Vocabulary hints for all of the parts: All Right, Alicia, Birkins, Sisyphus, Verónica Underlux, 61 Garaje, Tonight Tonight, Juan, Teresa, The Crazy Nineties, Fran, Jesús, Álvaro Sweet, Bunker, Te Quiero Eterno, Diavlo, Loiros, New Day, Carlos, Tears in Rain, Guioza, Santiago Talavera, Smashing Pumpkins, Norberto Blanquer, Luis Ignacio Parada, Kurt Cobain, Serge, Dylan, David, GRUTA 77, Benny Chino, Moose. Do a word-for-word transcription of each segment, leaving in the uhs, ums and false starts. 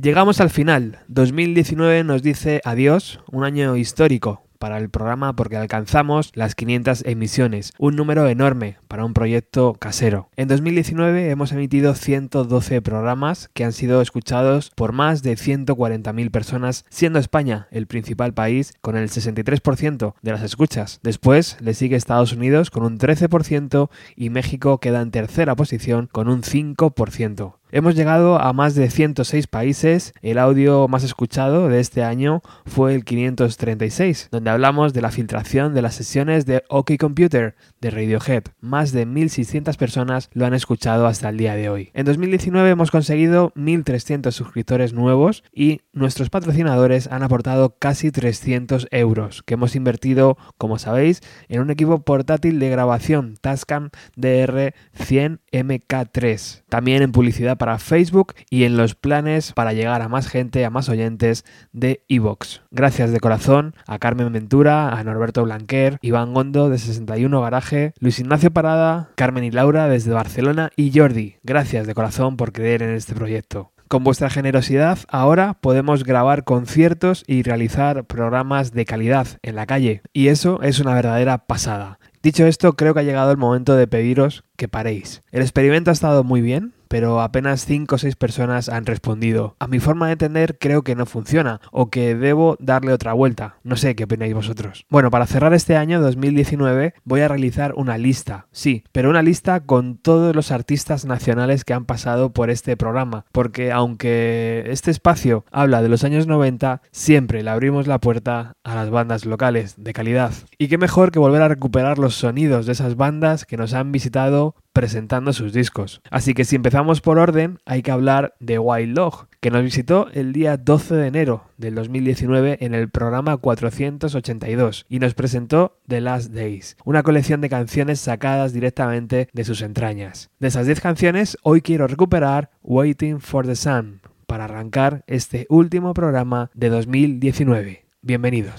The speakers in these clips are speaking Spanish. Llegamos al final. dos mil diecinueve nos dice adiós, un año histórico para el programa porque alcanzamos las quinientas emisiones, un número enorme para un proyecto casero. En dos mil diecinueve hemos emitido ciento doce programas que han sido escuchados por más de ciento cuarenta mil personas, siendo España el principal país con el sesenta y tres por ciento de las escuchas. Después le sigue Estados Unidos con un trece por ciento y México queda en tercera posición con un cinco por ciento. Hemos llegado a más de ciento seis países. El audio más escuchado de este año fue el quinientos treinta y seis, donde hablamos de la filtración de las sesiones de OK Computer de Radiohead. Más de mil seiscientas personas lo han escuchado hasta el día de hoy. En dos mil diecinueve hemos conseguido mil trescientos suscriptores nuevos y nuestros patrocinadores han aportado casi trescientos euros que hemos invertido, como sabéis, en un equipo portátil de grabación Tascam D R cien M K tres. También en publicidad para Facebook y en los planes para llegar a más gente, a más oyentes de iVoox. Gracias de corazón a Carmen Ventura, a Norberto Blanquer, Iván Gondo de sesenta y uno Garaje, Luis Ignacio Parada, Carmen y Laura desde Barcelona y Jordi. Gracias de corazón por creer en este proyecto. Con vuestra generosidad, ahora podemos grabar conciertos y realizar programas de calidad en la calle. Y eso es una verdadera pasada. Dicho esto, creo que ha llegado el momento de pediros que paréis. El experimento ha estado muy bien, pero apenas cinco o seis personas han respondido. A mi forma de entender, creo que no funciona, o que debo darle otra vuelta. No sé qué opináis vosotros. Bueno, para cerrar este año dos mil diecinueve, voy a realizar una lista. Sí, pero una lista con todos los artistas nacionales que han pasado por este programa, porque aunque este espacio habla de los años noventa, siempre le abrimos la puerta a las bandas locales de calidad. Y qué mejor que volver a recuperar los sonidos de esas bandas que nos han visitado presentando sus discos. Así que si empezamos por orden, hay que hablar de Wild Dog, que nos visitó el día doce de enero del dos mil diecinueve en el programa cuatrocientos ochenta y dos y nos presentó The Last Days, una colección de canciones sacadas directamente de sus entrañas. De esas diez canciones, hoy quiero recuperar Waiting for the Sun para arrancar este último programa de dos mil diecinueve. Bienvenidos.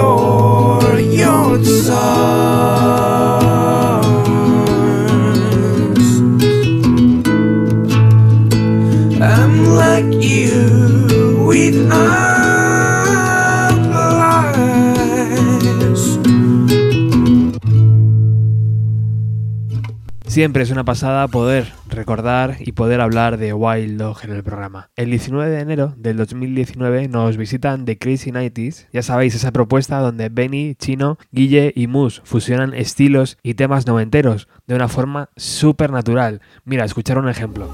your yacht songs. I'm like you with eyes. Siempre es una pasada poder recordar y poder hablar de Wild Dog en el programa. El diecinueve de enero del dos mil diecinueve nos visitan The Crazy Nineties. Ya sabéis, esa propuesta donde Benny, Chino, Guille y Moose fusionan estilos y temas noventeros de una forma súper natural. Mira, escuchar un ejemplo.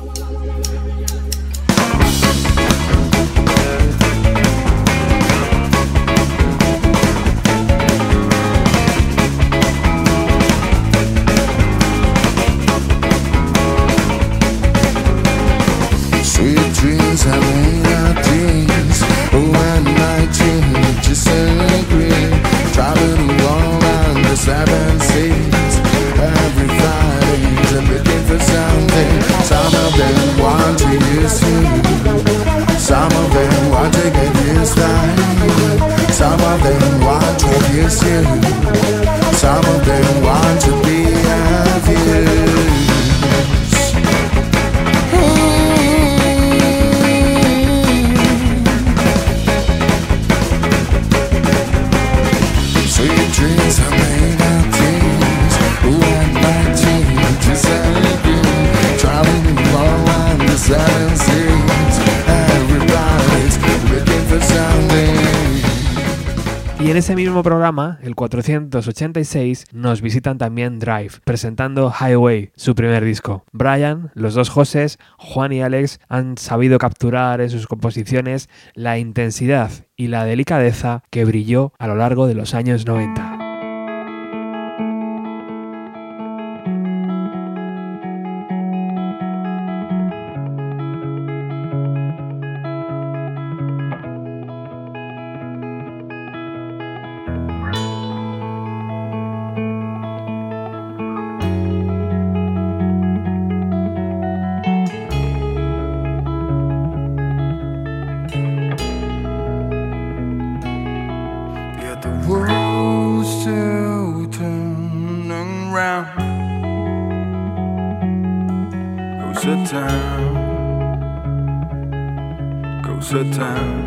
En ese mismo programa, el cuatrocientos ochenta y seis, nos visitan también Driive, presentando Highway, su primer disco. Brian, los dos Josés, Juan y Alex han sabido capturar en sus composiciones la intensidad y la delicadeza que brilló a lo largo de los años noventa. Down.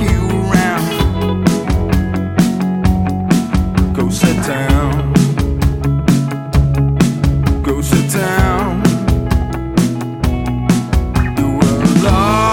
You were lost.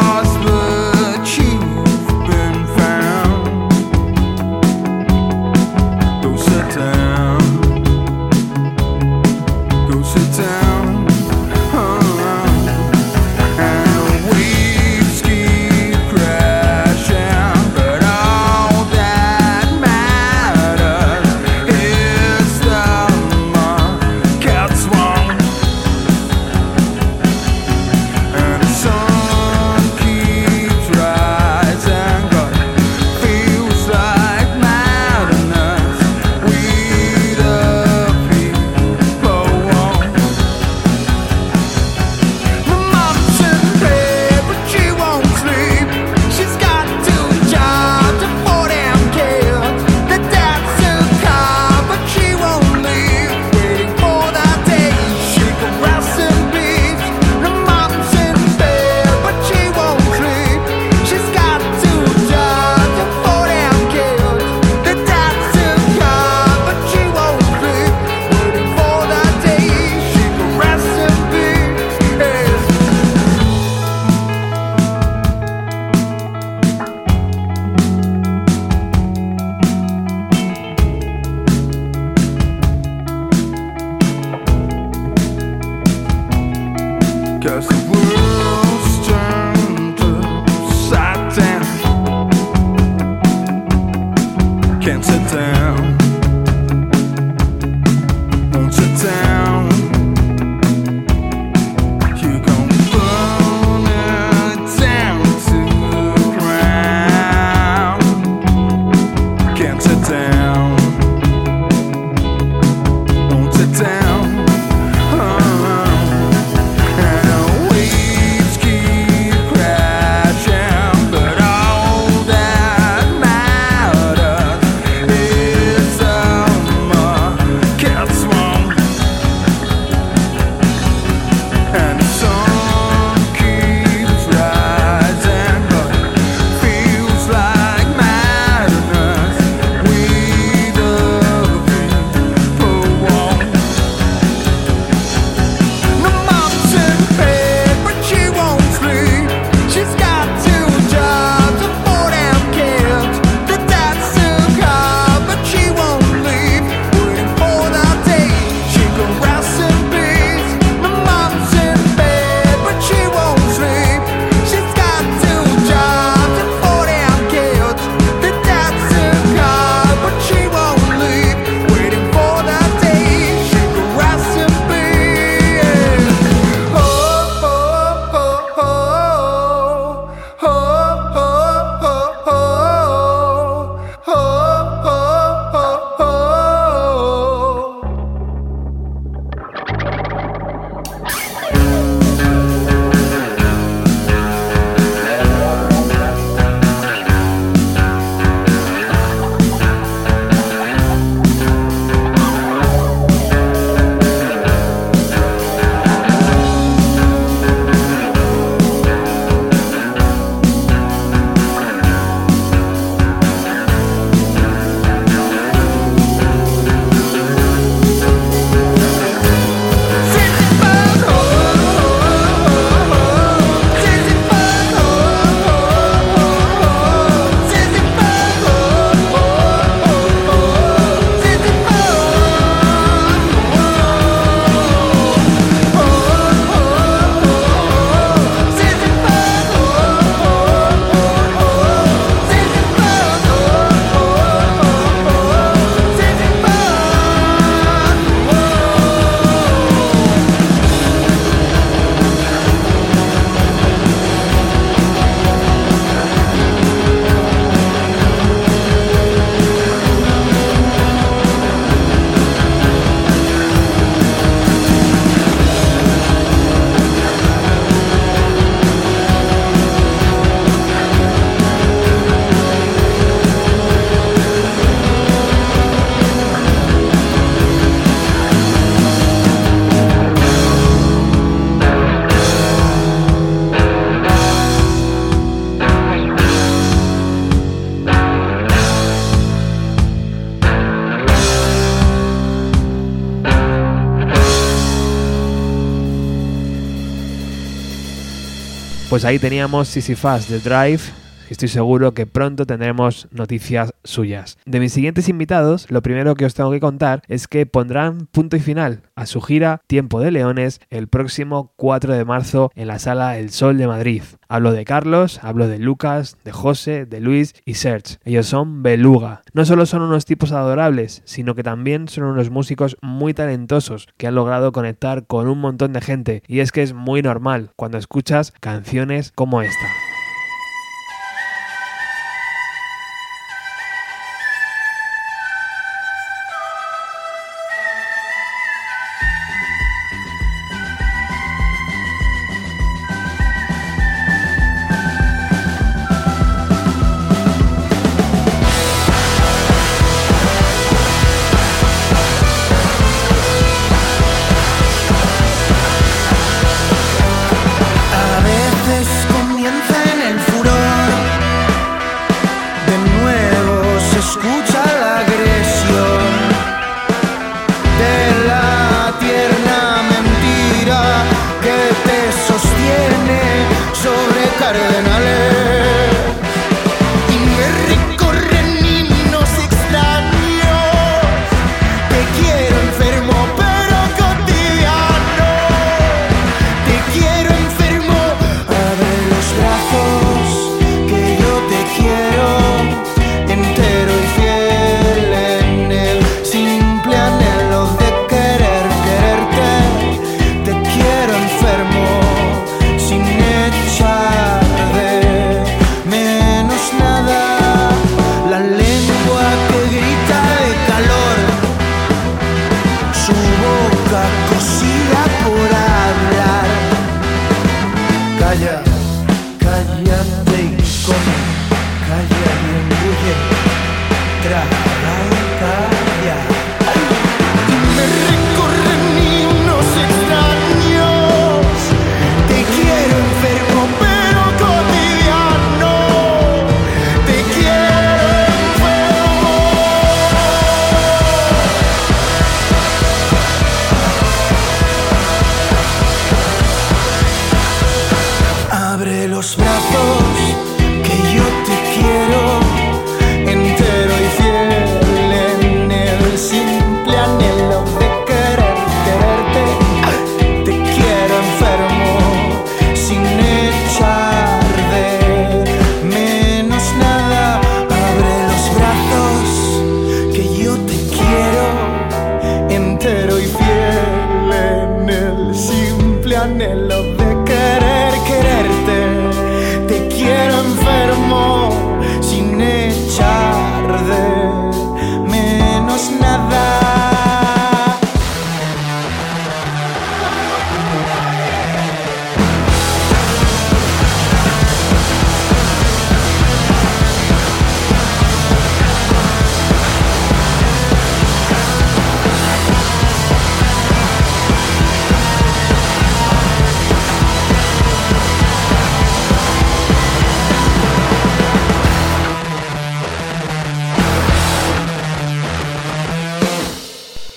Pues ahí teníamos Sisyphus de Driive. Estoy seguro que pronto tendremos noticias suyas. De mis siguientes invitados, lo primero que os tengo que contar es que pondrán punto y final a su gira Tiempo de Leones el próximo cuatro de marzo en la Sala El Sol de Madrid. Hablo de Carlos, hablo de Lucas, de José, de Luis y Serge. Ellos son Beluga. No solo son unos tipos adorables, sino que también son unos músicos muy talentosos que han logrado conectar con un montón de gente. Y es que es muy normal cuando escuchas canciones como esta.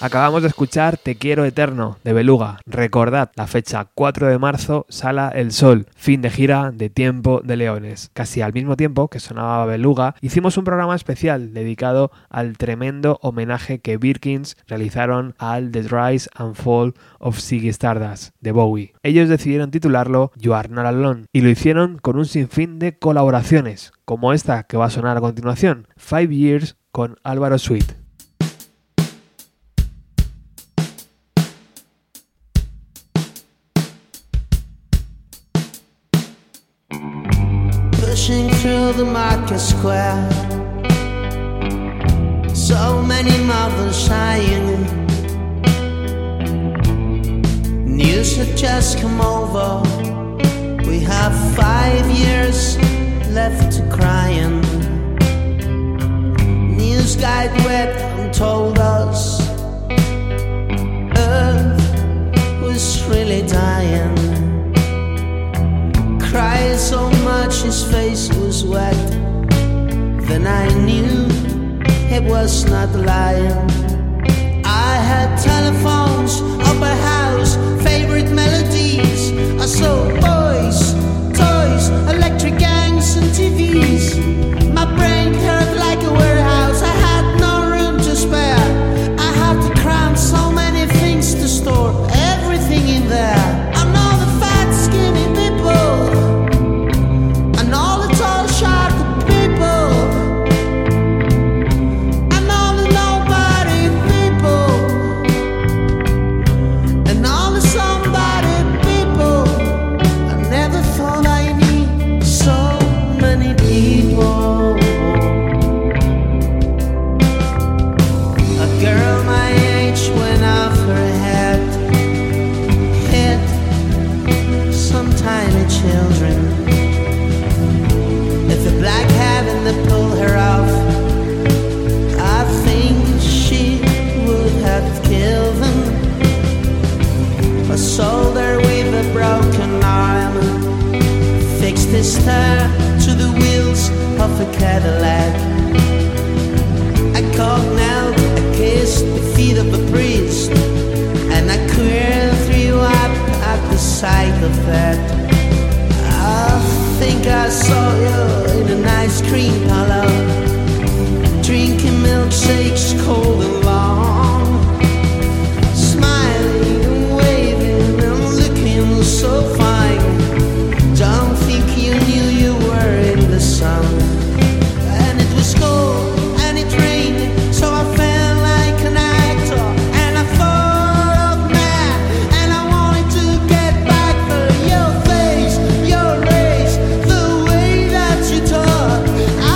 Acabamos de escuchar Te Quiero Eterno, de Beluga. Recordad, la fecha cuatro de marzo, Sala El Sol, fin de gira de Tiempo de Leones. Casi al mismo tiempo que sonaba Beluga, hicimos un programa especial dedicado al tremendo homenaje que Birkins realizaron al The Rise and Fall of Ziggy Stardust, de Bowie. Ellos decidieron titularlo You Are Not Alone, y lo hicieron con un sinfín de colaboraciones, como esta que va a sonar a continuación, Five Years con Álvaro Sweet. Pushing through the market square, so many marvels shining. News had just come over. We have five years left to crying. News guide wept and told us Earth was really dying. Cried so much his face was wet. Then I knew he was not lying. I had telephones, opera house, favorite melodies. I saw boys, toys. this time to the wheels of a Cadillac. I called now, I kissed the feet of a priest, and I curled you up at the sight of that. I think I saw you in an ice cream parlor, drinking milkshakes cold and long, smiling and waving and looking so fine. Don't think you knew you were in the sun. And it was cold and it rained, so I felt like an actor, and I thought of man, and I wanted to get back for your face, your race, the way that you talk.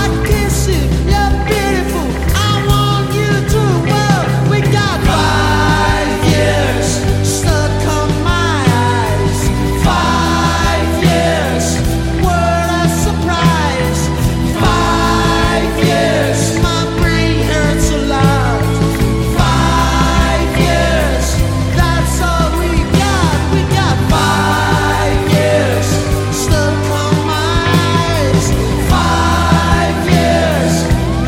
I kiss you, you're beautiful, I want you to well. We got five years stuck on my eyes. Five years, what a surprise. Five years, my brain hurts a lot. Five years, that's all we got. We got five years stuck on my eyes. Five years,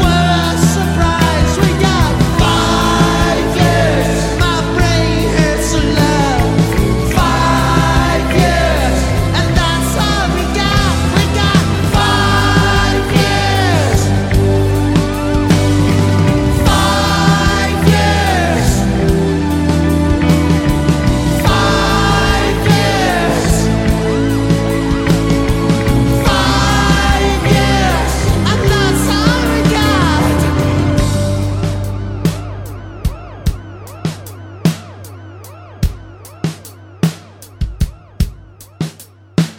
what a surprise. We got five years, my brain hurts a lot. Five years, and that's all we got. We got five years. Five years. Five years. Five years, and that's all we got.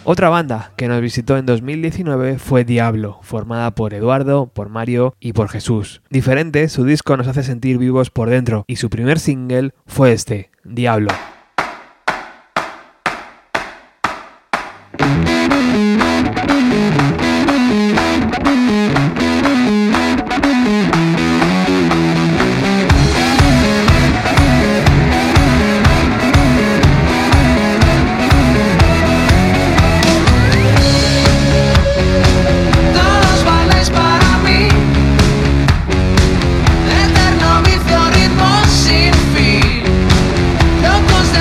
Otra banda que nos visitó en dos mil diecinueve fue Diavlo, formada por Eduardo, por Mario y por Jesús. Diferente, su disco nos hace sentir vivos por dentro y su primer single fue este, Diavlo. Todos bailáis para mí, eterno vicio, ritmo sin fin, locos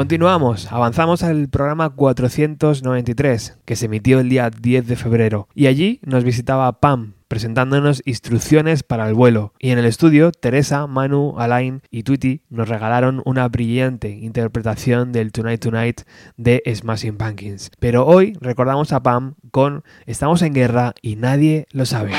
Continuamos, avanzamos al programa cuatrocientos noventa y tres, que se emitió el día diez de febrero, y allí nos visitaba Pam, presentándonos instrucciones para el vuelo. Y en el estudio, Teresa, Manu, Alain y Tweety nos regalaron una brillante interpretación del Tonight Tonight de Smashing Pumpkins. Pero hoy recordamos a Pam con Estamos en guerra y nadie lo sabe.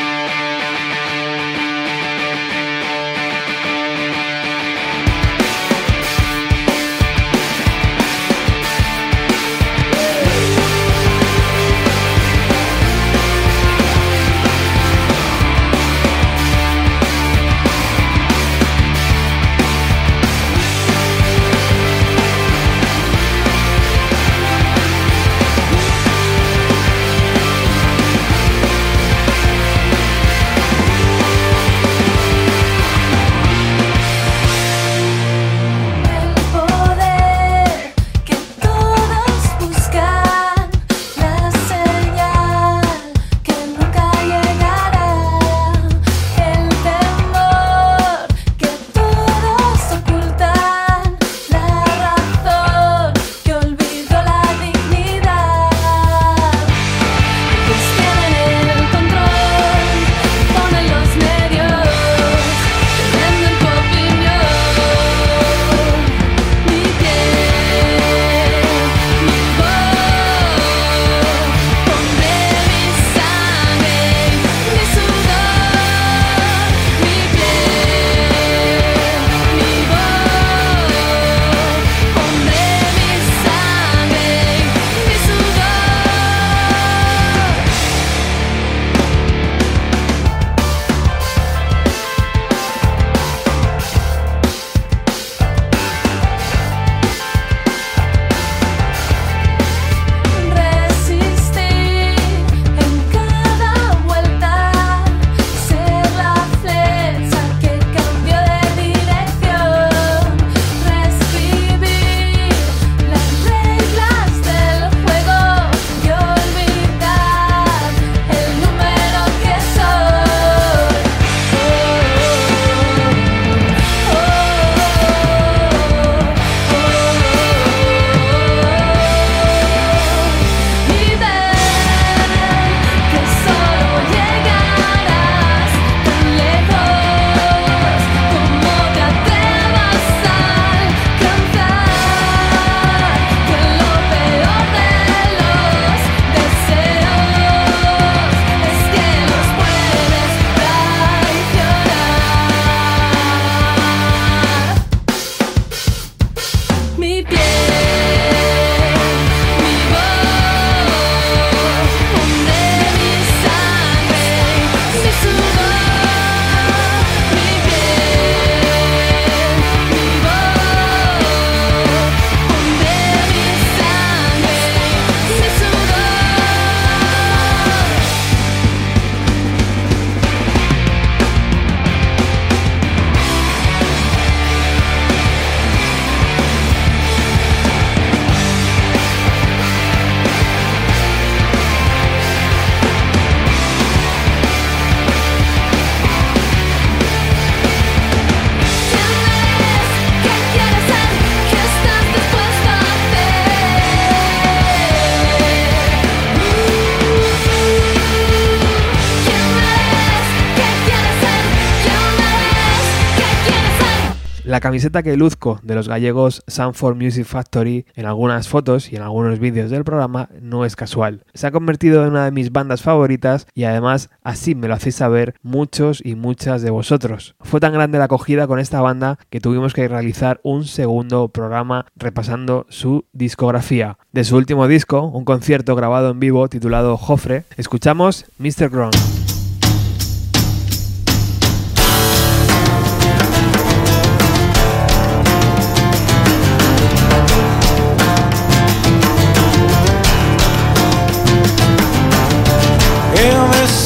La camiseta que luzco de los gallegos Sound cuatro Music Factory en algunas fotos y en algunos vídeos del programa no es casual. Se ha convertido en una de mis bandas favoritas y además así me lo hacéis saber muchos y muchas de vosotros. Fue tan grande la acogida con esta banda que tuvimos que realizar un segundo programa repasando su discografía. De su último disco, un concierto grabado en vivo titulado Jofre, escuchamos mister Ground.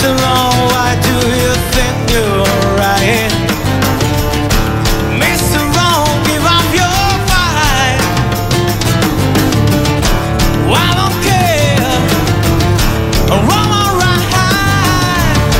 Run my right high.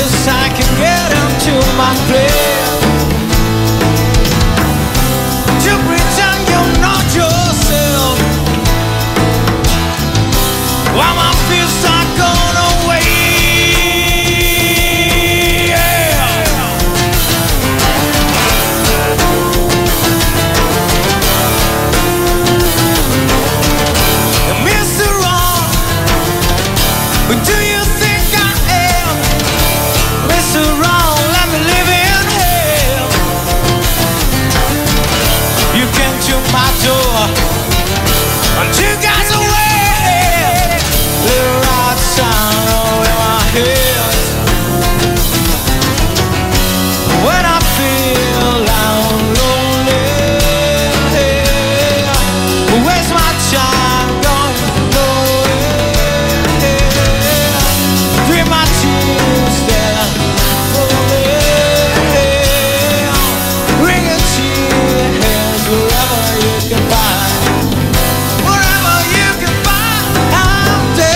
'cause I can get up to my place to pretend you're not yourself. While my fears are gone away, yeah. And Mister Wrong, but do you think I am Mister Wrong? Let me live in hell. You came to my door and you guys away. The right sound over my head when I feel I'm lonely. Where's my child? Don't know it. Through my tears that I'm falling, bring a tear wherever you can find. Wherever you can find, I'm there.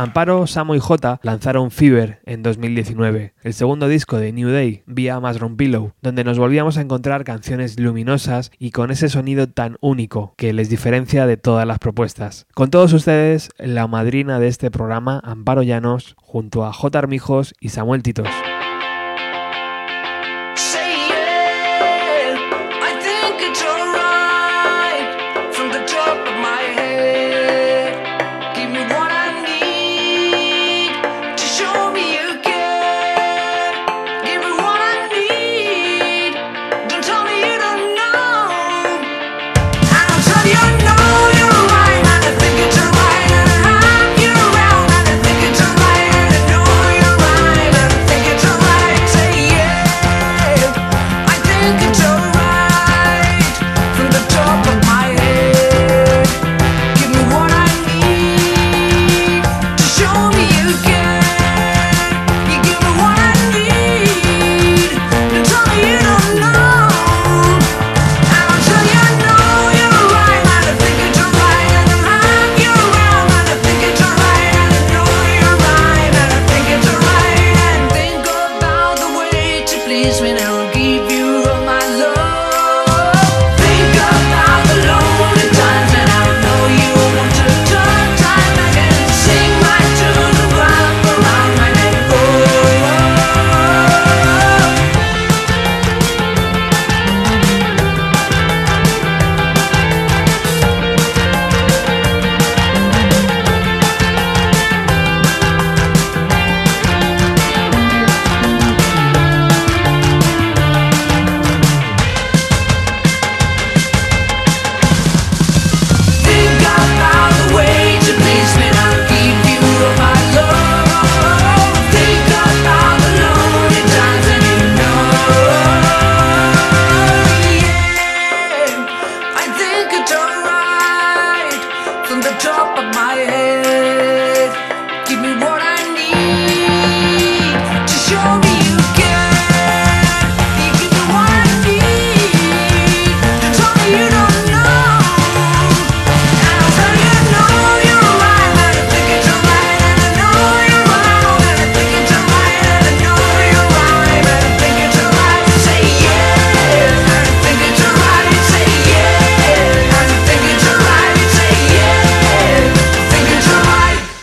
Amparo, Samo y Jota lanzaron Fever en dos mil diecinueve, el segundo disco de New Day vía Amazon Pillow, donde nos volvíamos a encontrar canciones luminosas y con ese sonido tan único que les diferencia de todas las propuestas. Con todos ustedes, la madrina de este programa, Amparo Llanos, junto a Jota Armijos y Samuel Titos. Get your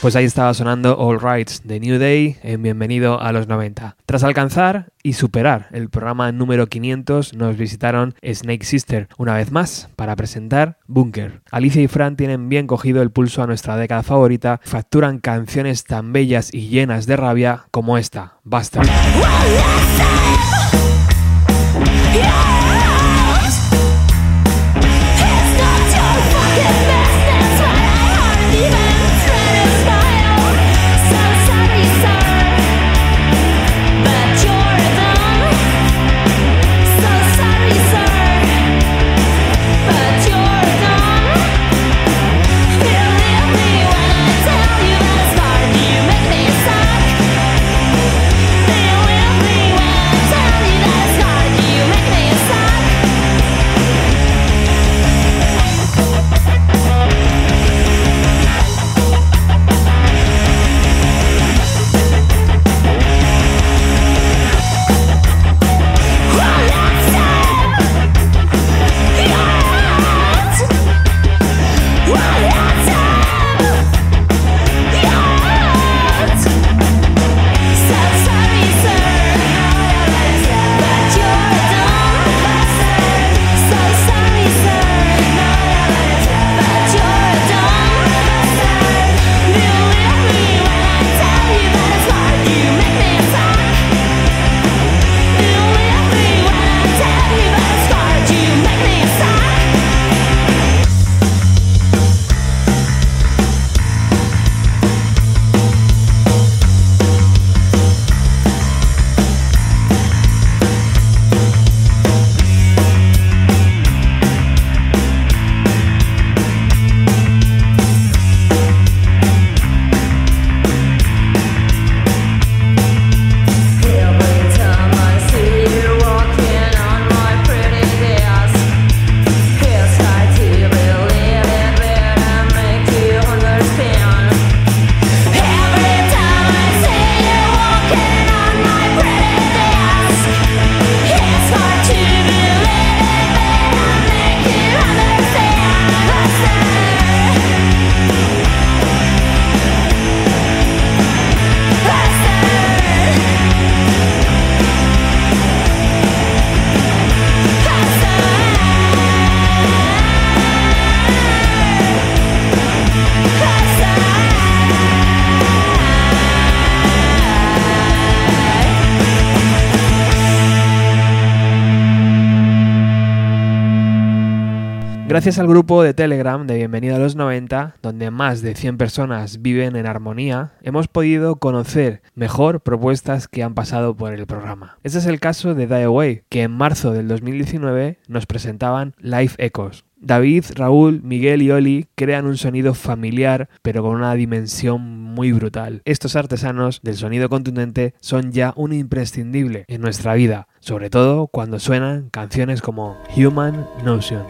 Pues ahí estaba sonando All Right de New Day en Bienvenido a los noventa. Tras alcanzar y superar el programa número quinientos, nos visitaron Snake Sister una vez más para presentar Bunker. Alicia y Fran tienen bien cogido el pulso a nuestra década favorita, facturan canciones tan bellas y llenas de rabia como esta. Basta. Gracias al grupo de Telegram de Bienvenido a los noventa, donde más de cien personas viven en armonía, hemos podido conocer mejor propuestas que han pasado por el programa. Este es el caso de Die Away, que en marzo del dos mil diecinueve nos presentaban Live Echoes. David, Raúl, Miguel y Oli crean un sonido familiar, pero con una dimensión muy brutal. Estos artesanos del sonido contundente son ya un imprescindible en nuestra vida, sobre todo cuando suenan canciones como Human Notion.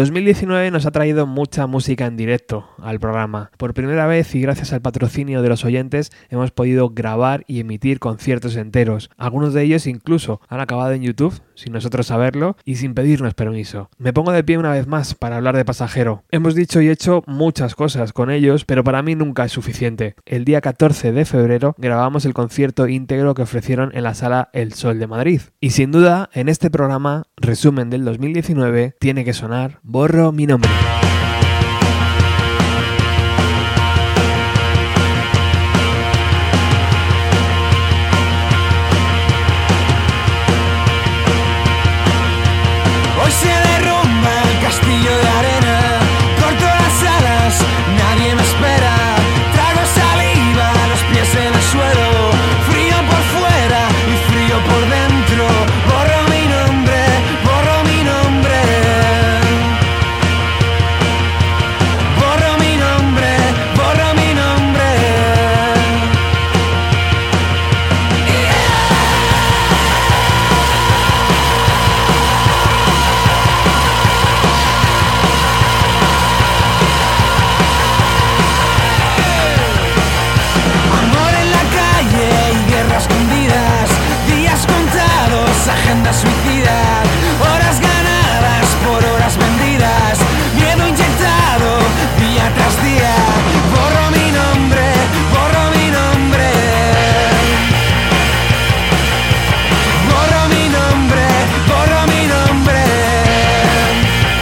dos mil diecinueve nos ha traído mucha música en directo al programa. Por primera vez y gracias al patrocinio de los oyentes hemos podido grabar y emitir conciertos enteros. Algunos de ellos incluso han acabado en YouTube, sin nosotros saberlo y sin pedirnos permiso. Me pongo de pie una vez más para hablar de Pasajero. Hemos dicho y hecho muchas cosas con ellos, pero para mí nunca es suficiente. El día catorce de febrero grabamos el concierto íntegro que ofrecieron en la Sala El Sol de Madrid. Y sin duda, en este programa, resumen del dos mil diecinueve, tiene que sonar Borro mi nombre. Hoy se derrumba el castillo de arena, corto las alas, nadie me espera, trago saliva, los pies en el suelo, frío por fuera y frío por dentro, borro mi nombre, borro mi nombre, borro mi nombre, borro mi nombre. Amor en la calle y guerras escondidas, días contados, agenda suicida, horas ganadas por horas vendidas, miedo inyectado día tras día, borro mi nombre, borro mi nombre, borro mi nombre, borro mi nombre.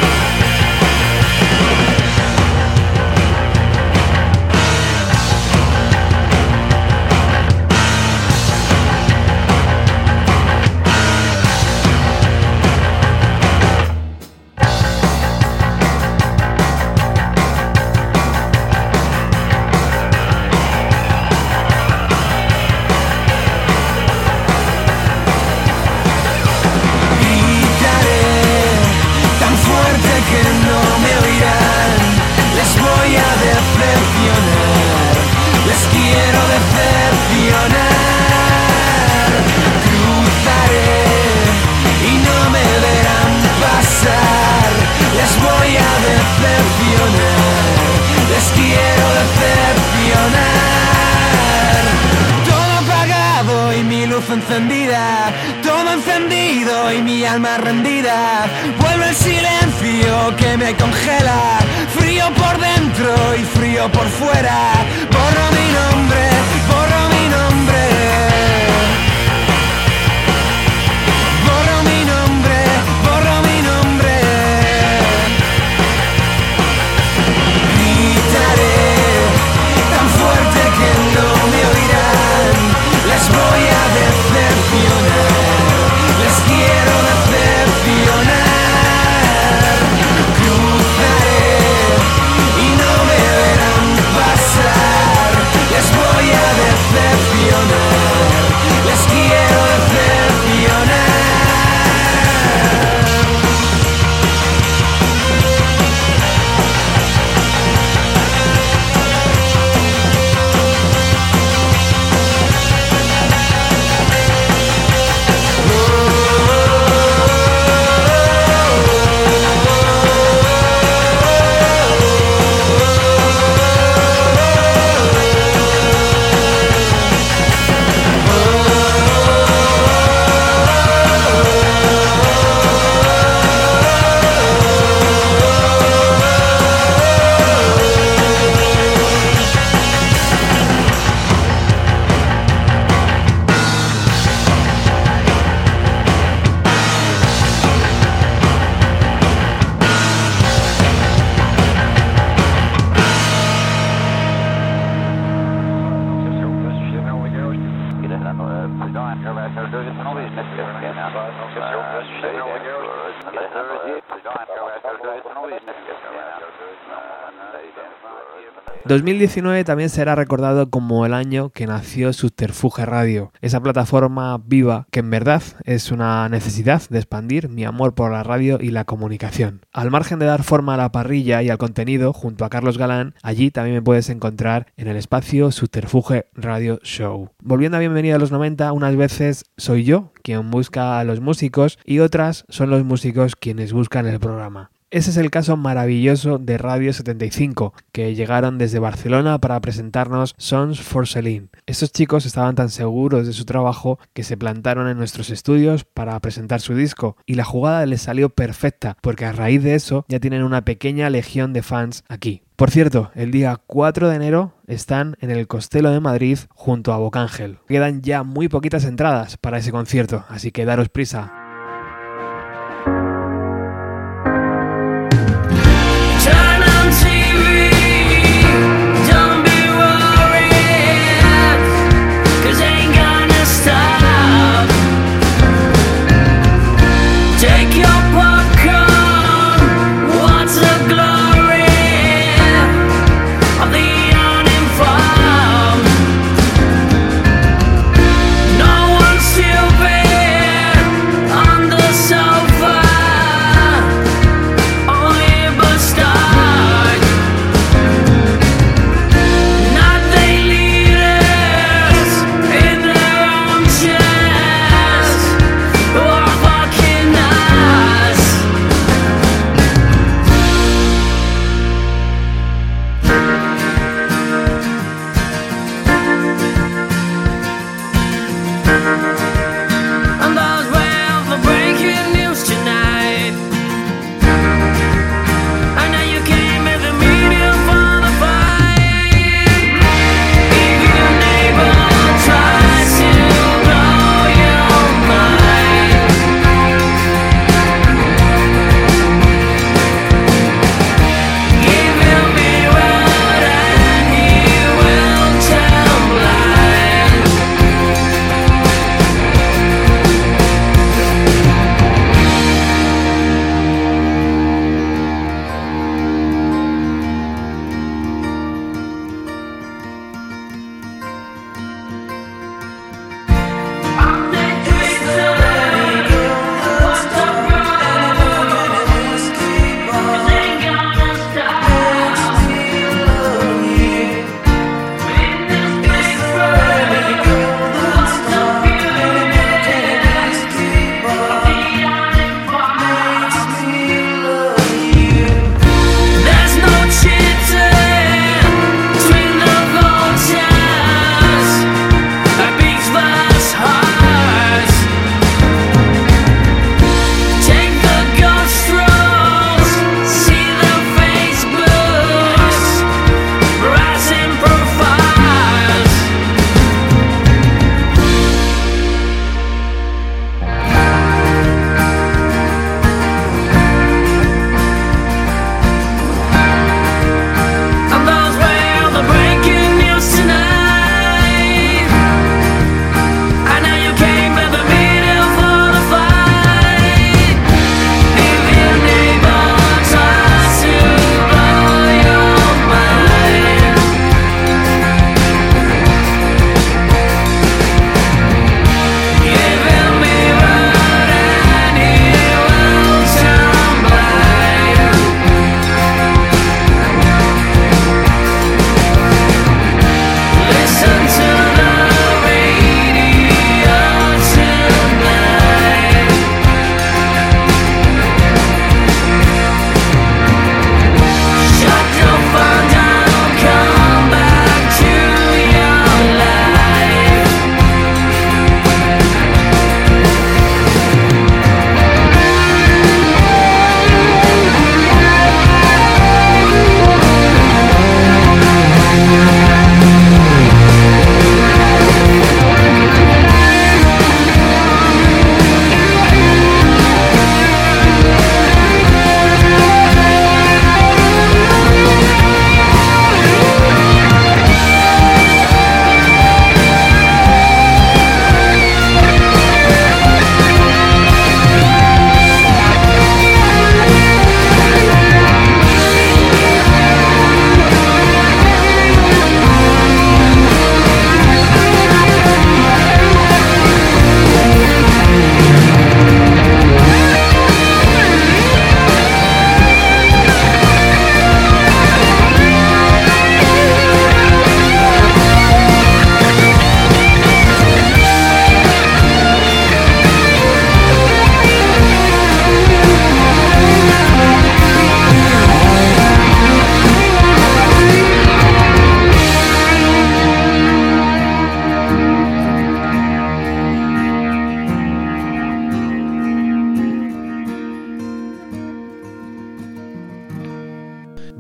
Gritaré tan fuerte que no me oirán, les voy a decepcionar, les quiero decepcionar. Cruzaré y no me verán pasar, les voy a decepcionar, les quiero decepcionar. Todo apagado y mi luz encendida, todo encendido y mi alma rendida, vuelve el silencio que me congela, frío por dentro y frío por fuera, borro mi nombre, borro mi nombre, borro mi nombre, borro mi nombre. Gritaré tan fuerte que no me oirán, les voy a decepcionar, les quiero decepcionar. Cruzaré y no me verán pasar, les voy a decepcionar, les quiero decepcionar. dos mil diecinueve también será recordado como el año que nació Subterfuge Radio, esa plataforma viva que en verdad es una necesidad de expandir mi amor por la radio y la comunicación. Al margen de dar forma a la parrilla y al contenido, junto a Carlos Galán, allí también me puedes encontrar en el espacio Subterfuge Radio Show. Volviendo a Bienvenida a los noventa, unas veces soy yo quien busca a los músicos y otras son los músicos quienes buscan el programa. Ese es el caso maravilloso de Radio setenta y cinco, que llegaron desde Barcelona para presentarnos Sons for Celine. Estos chicos estaban tan seguros de su trabajo que se plantaron en nuestros estudios para presentar su disco, y la jugada les salió perfecta, porque a raíz de eso ya tienen una pequeña legión de fans aquí. Por cierto, el día cuatro de enero están en el Costello de Madrid junto a Bocángel. Quedan ya muy poquitas entradas para ese concierto, así que daros prisa.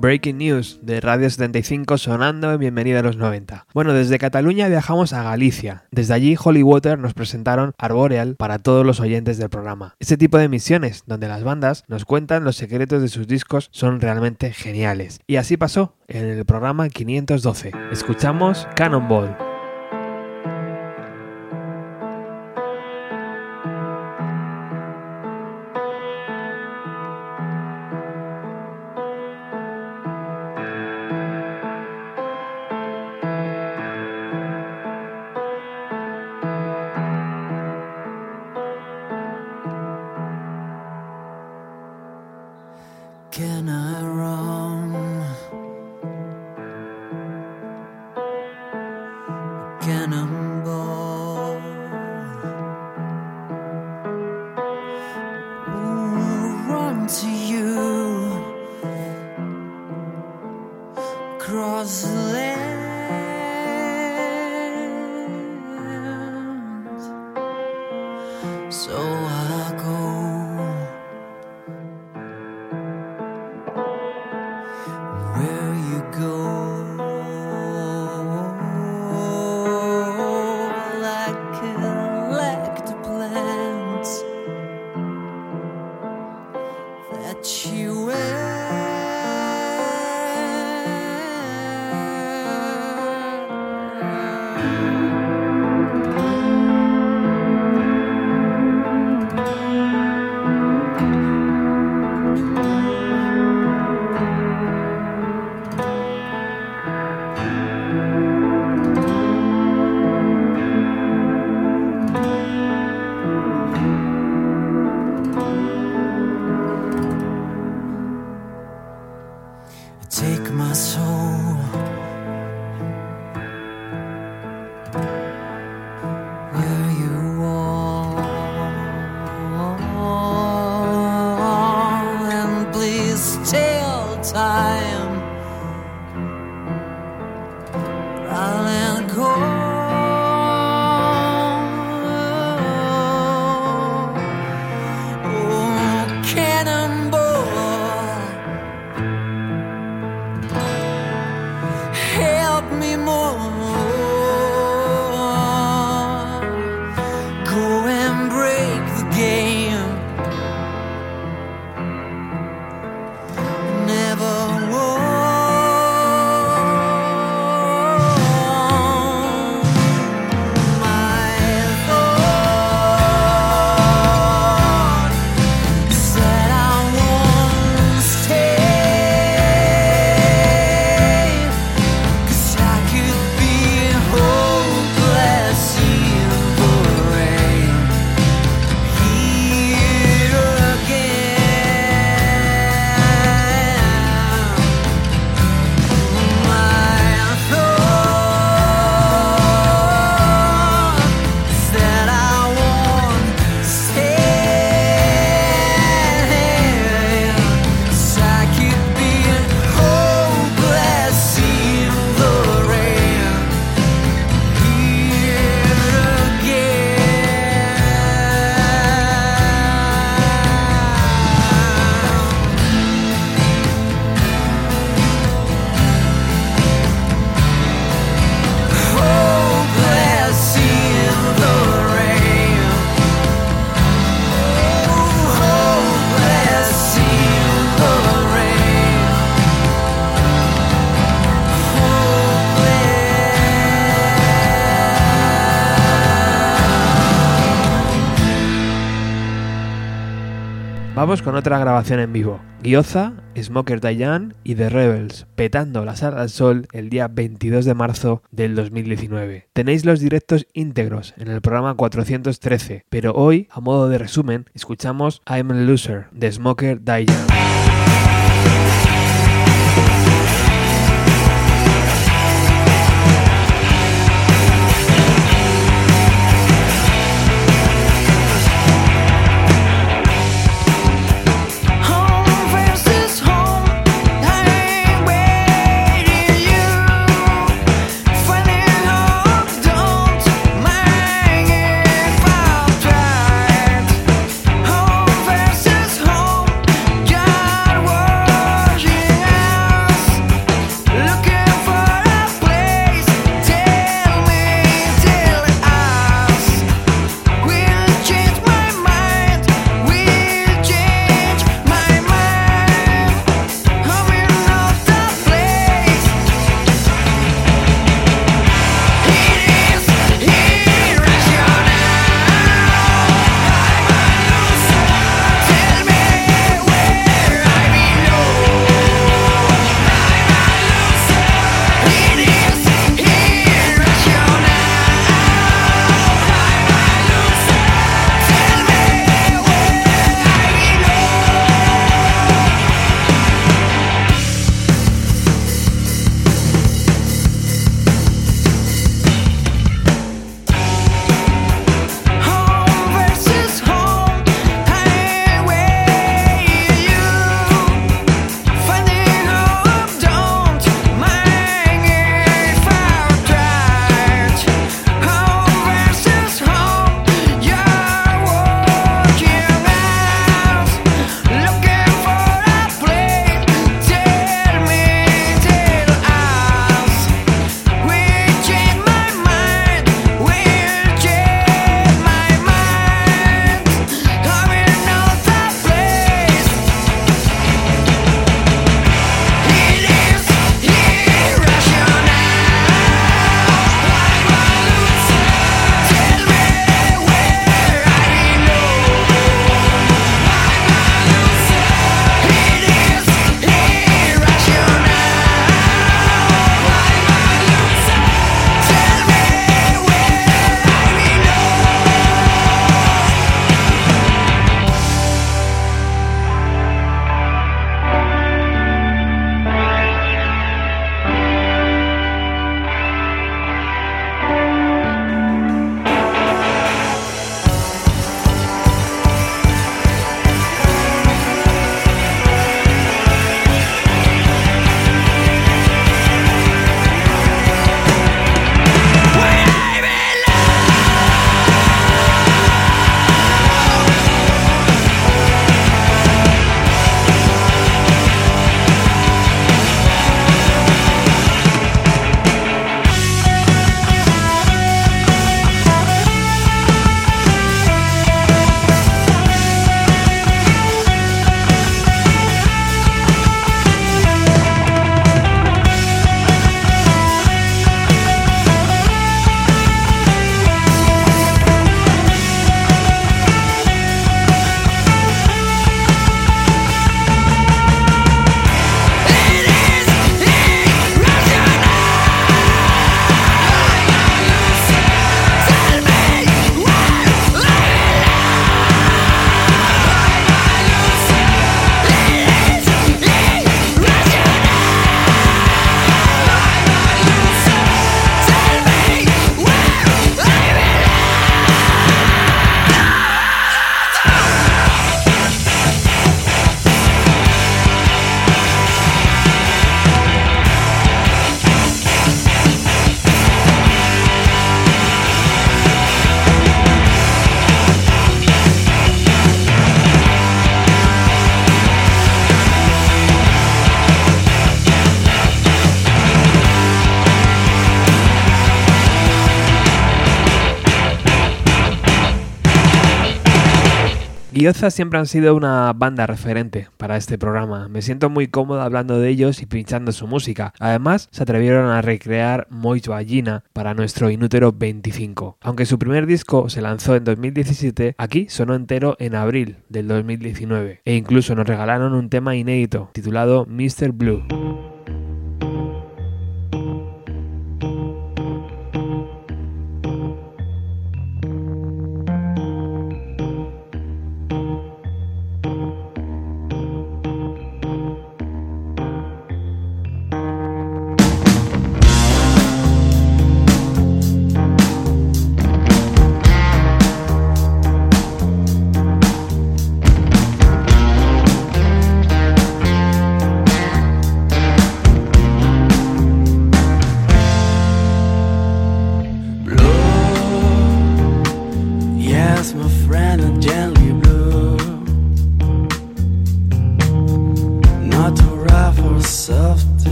Breaking News de Radio setenta y cinco sonando en Bienvenida a los noventa. Bueno, desde Cataluña viajamos a Galicia. Desde allí Hollywater nos presentaron Arboreal para todos los oyentes del programa. Este tipo de emisiones, donde las bandas nos cuentan los secretos de sus discos, son realmente geniales. Y así pasó en el programa quinientos doce. Escuchamos Cannonball. Vamos con otra grabación en vivo. Gioza, Smoker Diane y The Rebels, petando la Sala El Sol el día veintidós de marzo del dos mil diecinueve. Tenéis los directos íntegros en el programa cuatrocientos trece, pero hoy, a modo de resumen, escuchamos I'm a Loser de Smoker Diane. Yeah! Guioza siempre han sido una banda referente para este programa. Me siento muy cómodo hablando de ellos y pinchando su música. Además, se atrevieron a recrear Moito Gallina para nuestro Inútero veinticinco. Aunque su primer disco se lanzó en dos mil diecisiete, aquí sonó entero en abril del dos mil diecinueve. E incluso nos regalaron un tema inédito titulado mister Blue.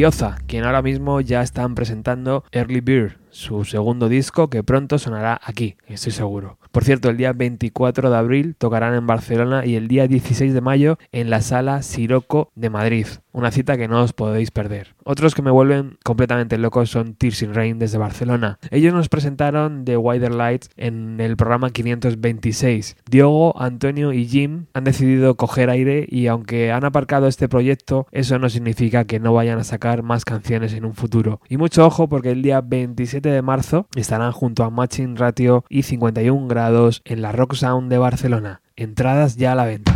Gioza, quien ahora mismo ya están presentando Early Bird, su segundo disco que pronto sonará aquí, estoy seguro. Por cierto, el día veinticuatro de abril tocarán en Barcelona y el día dieciséis de mayo en la Sala Siroco de Madrid. Una cita que no os podéis perder. Otros que me vuelven completamente locos son Tears in Rain desde Barcelona. Ellos nos presentaron The Wider Lights en el programa quinientos veintiséis. Diogo, Antonio y Jim han decidido coger aire y aunque han aparcado este proyecto, eso no significa que no vayan a sacar más canciones en un futuro. Y mucho ojo porque el día veintisiete de marzo estarán junto a Matching Ratio y cincuenta y un grados en la Rock Sound de Barcelona. Entradas ya a la venta.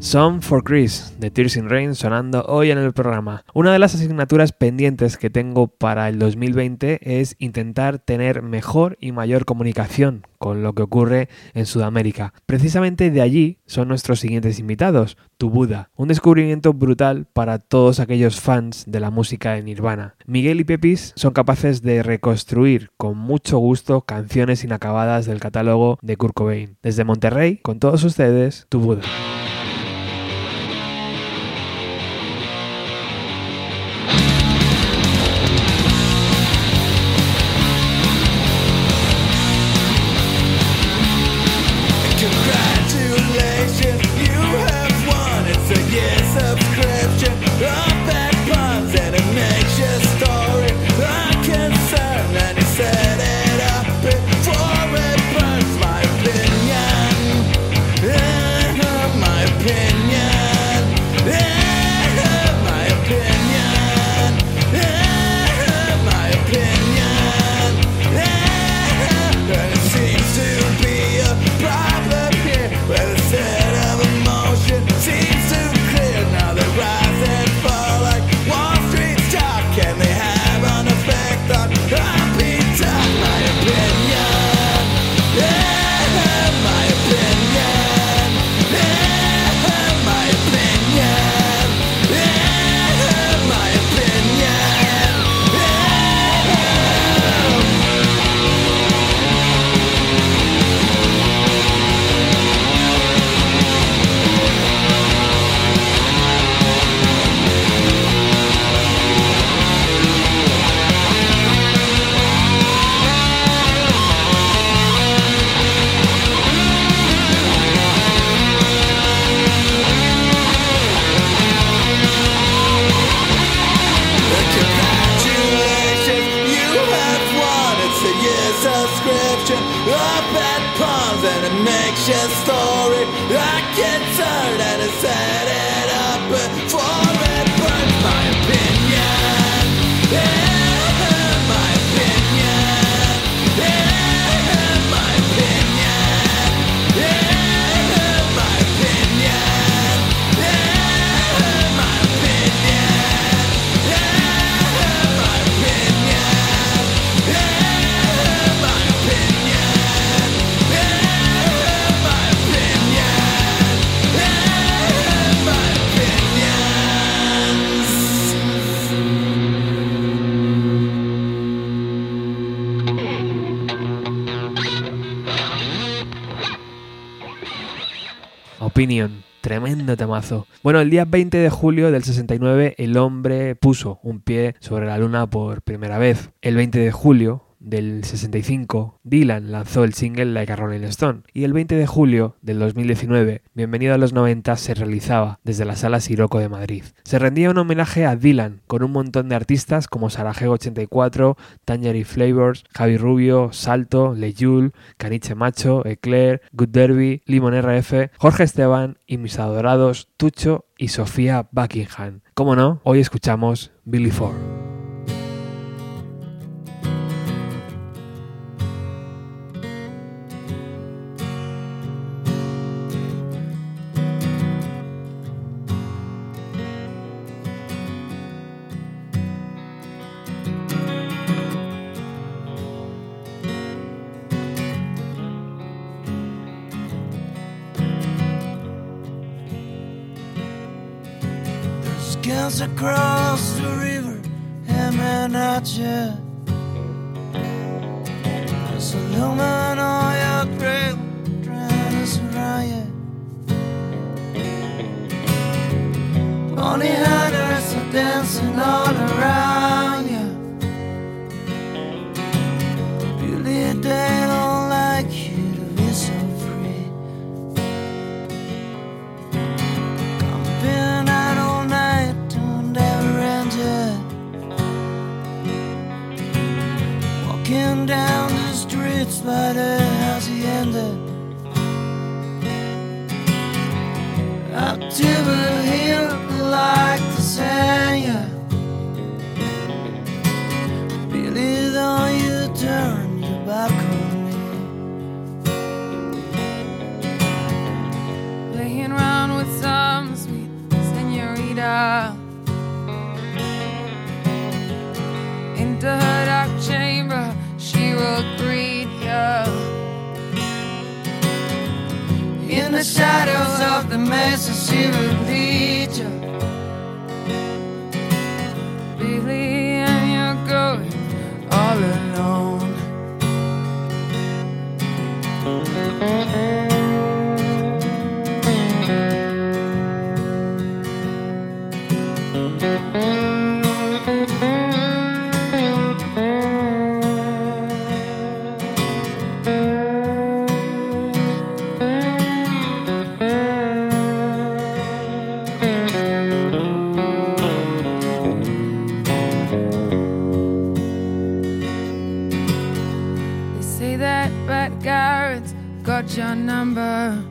Song for Chris de Tears in Rain sonando hoy en el programa. Una de las asignaturas pendientes que tengo para el dos mil veinte es intentar tener mejor y mayor comunicación con lo que ocurre en Sudamérica. Precisamente de allí son nuestros siguientes invitados, Tubuda, un descubrimiento brutal para todos aquellos fans de la música de Nirvana. Miguel y Pepis son capaces de reconstruir con mucho gusto canciones inacabadas del catálogo de Kurt Cobain. Desde Monterrey, con todos ustedes, Tubuda. Opinion, tremendo temazo. Bueno, el día veinte de julio del sesenta y nueve el hombre puso un pie sobre la luna por primera vez. El veinte de julio del sesenta y cinco Dylan lanzó el single Like a Rolling Stone. Y el veinte de julio del dos mil diecinueve Bienvenido a los noventa se realizaba desde la Sala Siroco de Madrid. Se rendía un homenaje a Dylan con un montón de artistas como Sarajevo ochenta y cuatro, Tangerine Flavors, Javi Rubio, Salto, Le Jule, Caniche Macho, Eclair, Good Derby, Limón R F, Jorge Esteban y Mis Adorados, Tucho y Sofía Buckingham. Como no, hoy escuchamos Billy Ford. Across the river, aiming at you. There's a lumen on your grave, trying to surround you. Only hundreds are dancing all around you. Really, they don't like you to be so free. Camping out all night. Walking down the streets by the hacienda. Up to the hill, like the sand. Billy, don't you turn your back on me. Playing around with some. in the shadows of the Mississippi Legion. Billy and you're going all alone. Your number.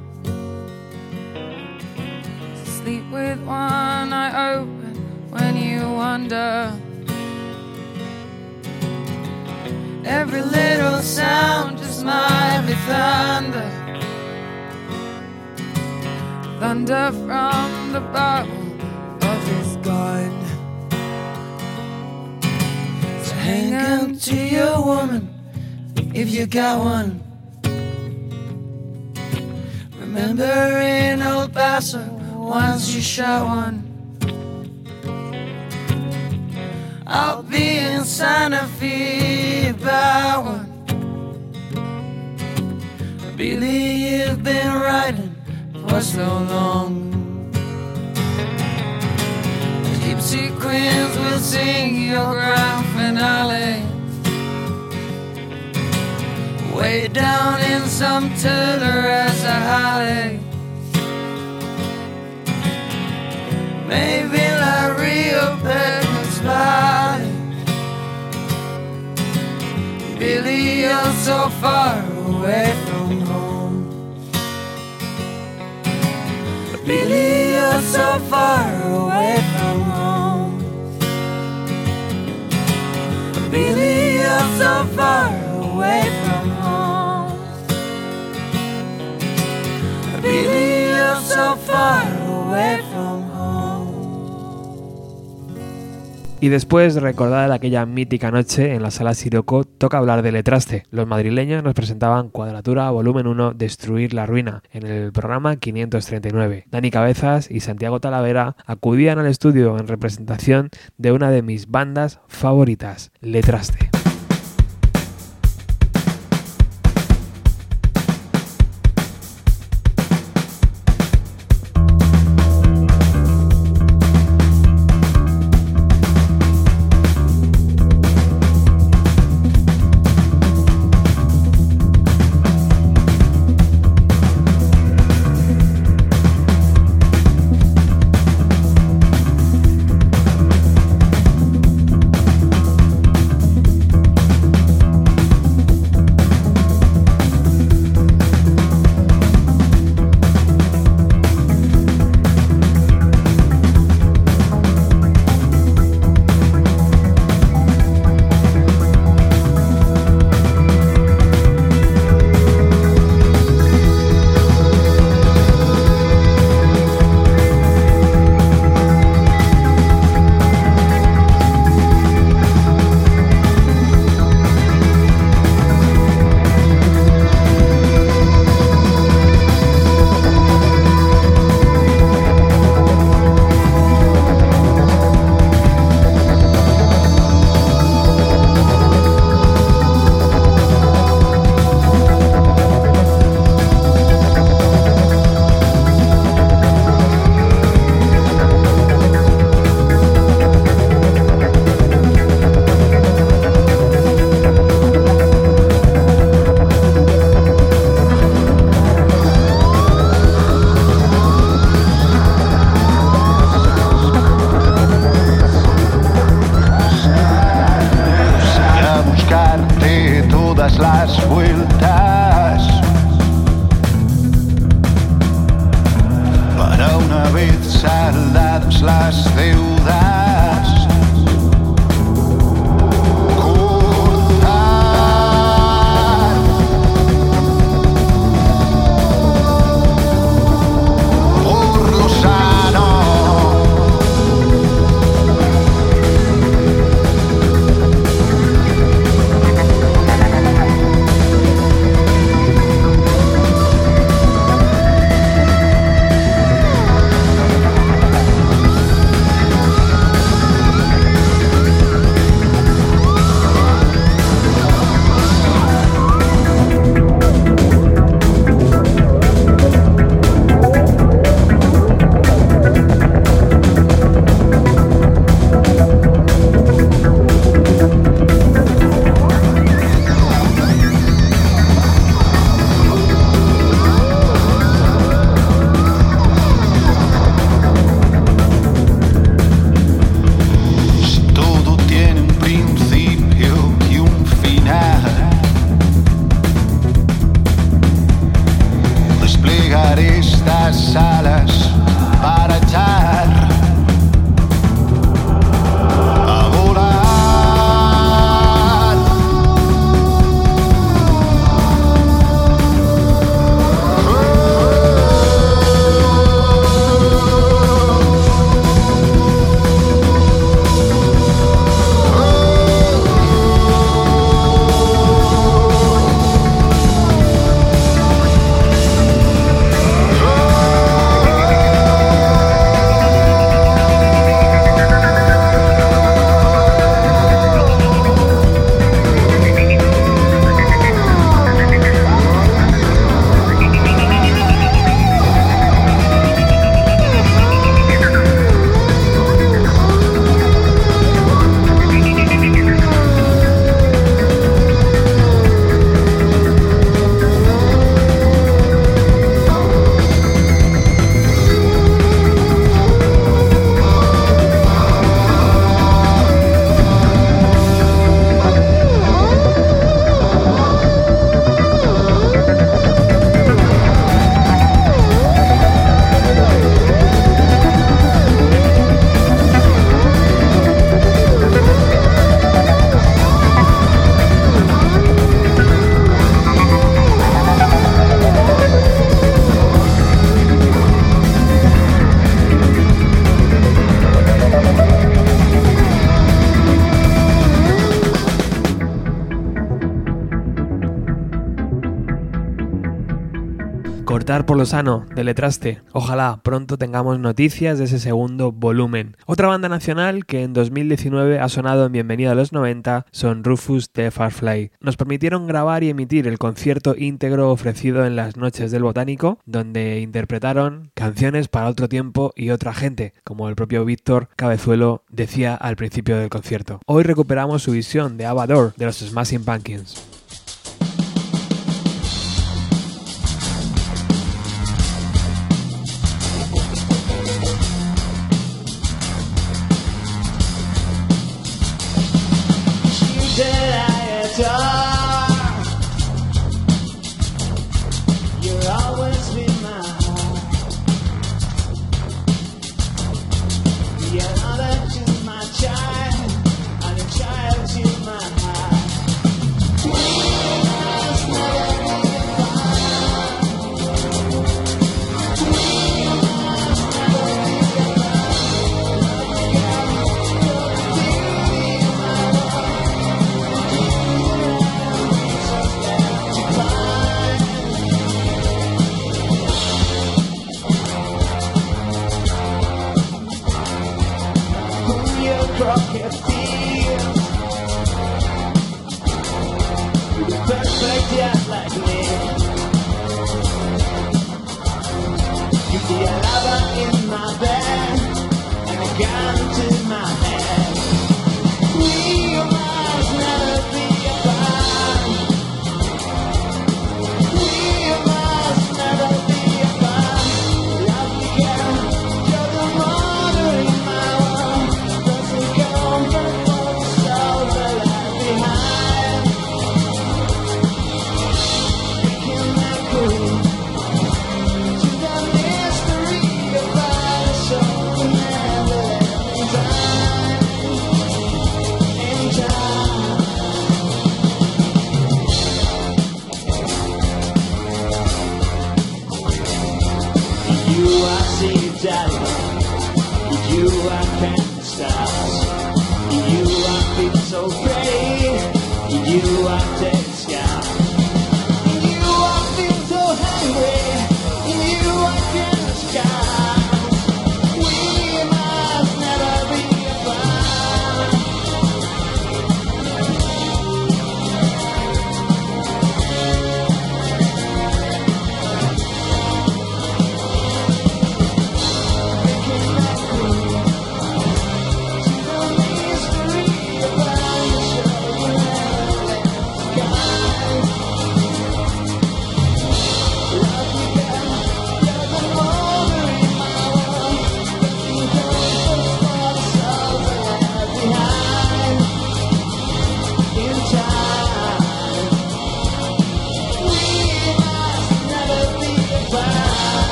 Sleep with one eye open when you wander. Every little sound just might be thunder. Thunder from the barrel of his gun. So hang out to your woman if you got one. Remember in El Paso once you shot one. I'll be in Santa Fe by one. Billy, you've been riding for so long. The gypsy queens will sing your grand finale. Way down in some tunnel as a highway. Maybe like Rio Pega's body. Billy, you're so far away from home. Billy, you're so far away from home. Billy, you're so far away from home. Billy, you're so far away from home. Y después, recordada aquella mítica noche en la sala Siroco, toca hablar de Letraste. Los madrileños nos presentaban Cuadratura, volumen uno, Destruir la ruina, en el programa quinientos treinta y nueve. Dani Cabezas y Santiago Talavera acudían al estudio en representación de una de mis bandas favoritas, Letraste. dejar estas alas para atar. Por lo sano, deletraste. Ojalá pronto tengamos noticias de ese segundo volumen. Otra banda nacional que en dos mil diecinueve ha sonado en Bienvenido a los noventa son Rufus the Firefly. Nos permitieron grabar y emitir el concierto íntegro ofrecido en las noches del Botánico, donde interpretaron canciones para otro tiempo y otra gente, como el propio Víctor Cabezuelo decía al principio del concierto. Hoy recuperamos su visión de Abador de los Smashing Pumpkins. Yeah.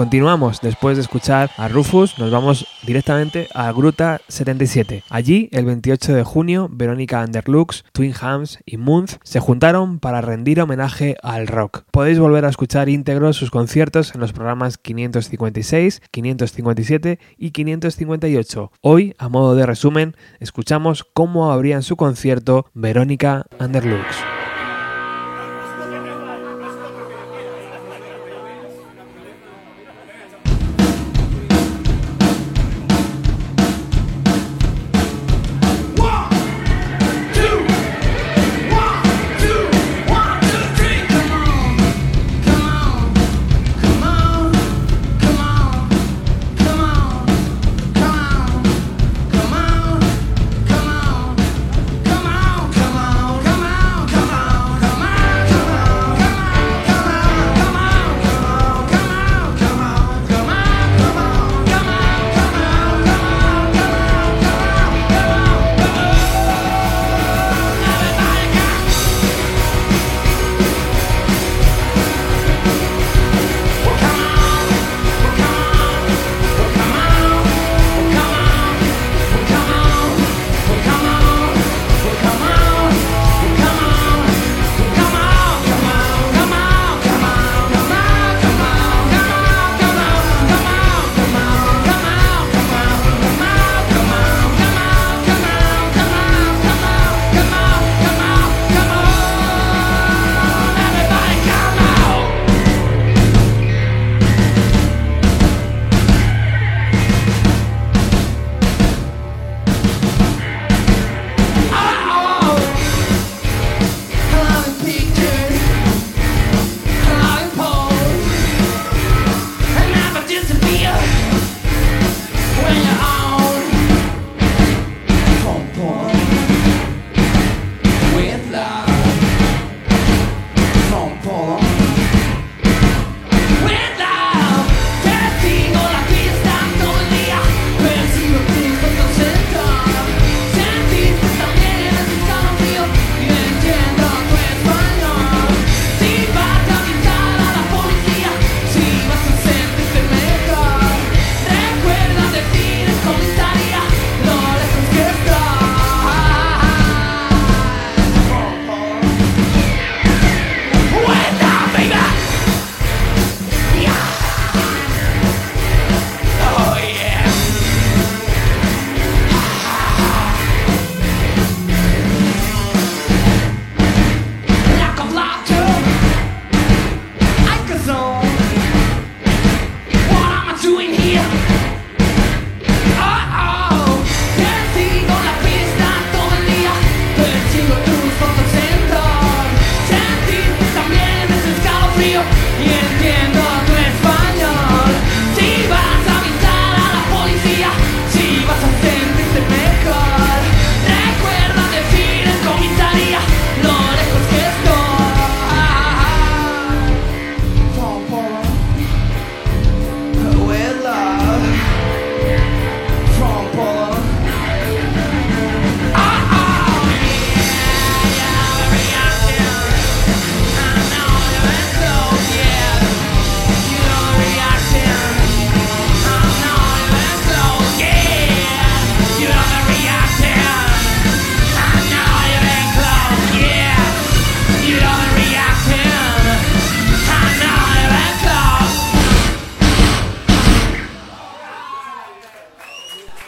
Continuamos después de escuchar a Rufus, nos vamos directamente a Gruta setenta y siete. Allí, el veintiocho de junio, Verónica Underlux, Twin Hams y Munz se juntaron para rendir homenaje al rock. Podéis volver a escuchar íntegros sus conciertos en los programas quinientos cincuenta y seis, quinientos cincuenta y siete y quinientos cincuenta y ocho. Hoy, a modo de resumen, escuchamos cómo abrían su concierto Verónica Underlux.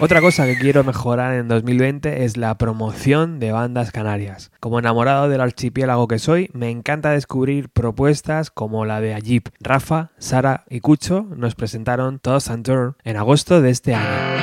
Otra cosa que quiero mejorar en dos mil veinte es la promoción de bandas canarias. Como enamorado del archipiélago que soy, me encanta descubrir propuestas como la de Ayip. Rafa, Sara y Cucho nos presentaron Toss and Turn en agosto de este año.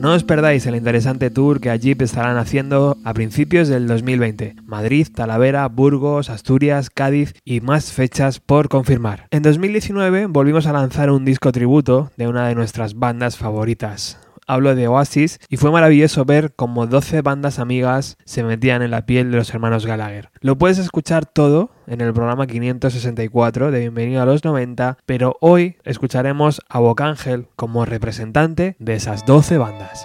No os perdáis el interesante tour que allí estarán haciendo a principios del dos mil veinte. Madrid, Talavera, Burgos, Asturias, Cádiz y más fechas por confirmar. En dos mil diecinueve volvimos a lanzar un disco tributo de una de nuestras bandas favoritas. Hablo de Oasis, y fue maravilloso ver cómo doce bandas amigas se metían en la piel de los hermanos Gallagher. Lo puedes escuchar todo en el programa quinientos sesenta y cuatro de Bienvenido a los noventa, pero hoy escucharemos a Bocángel como representante de esas doce bandas.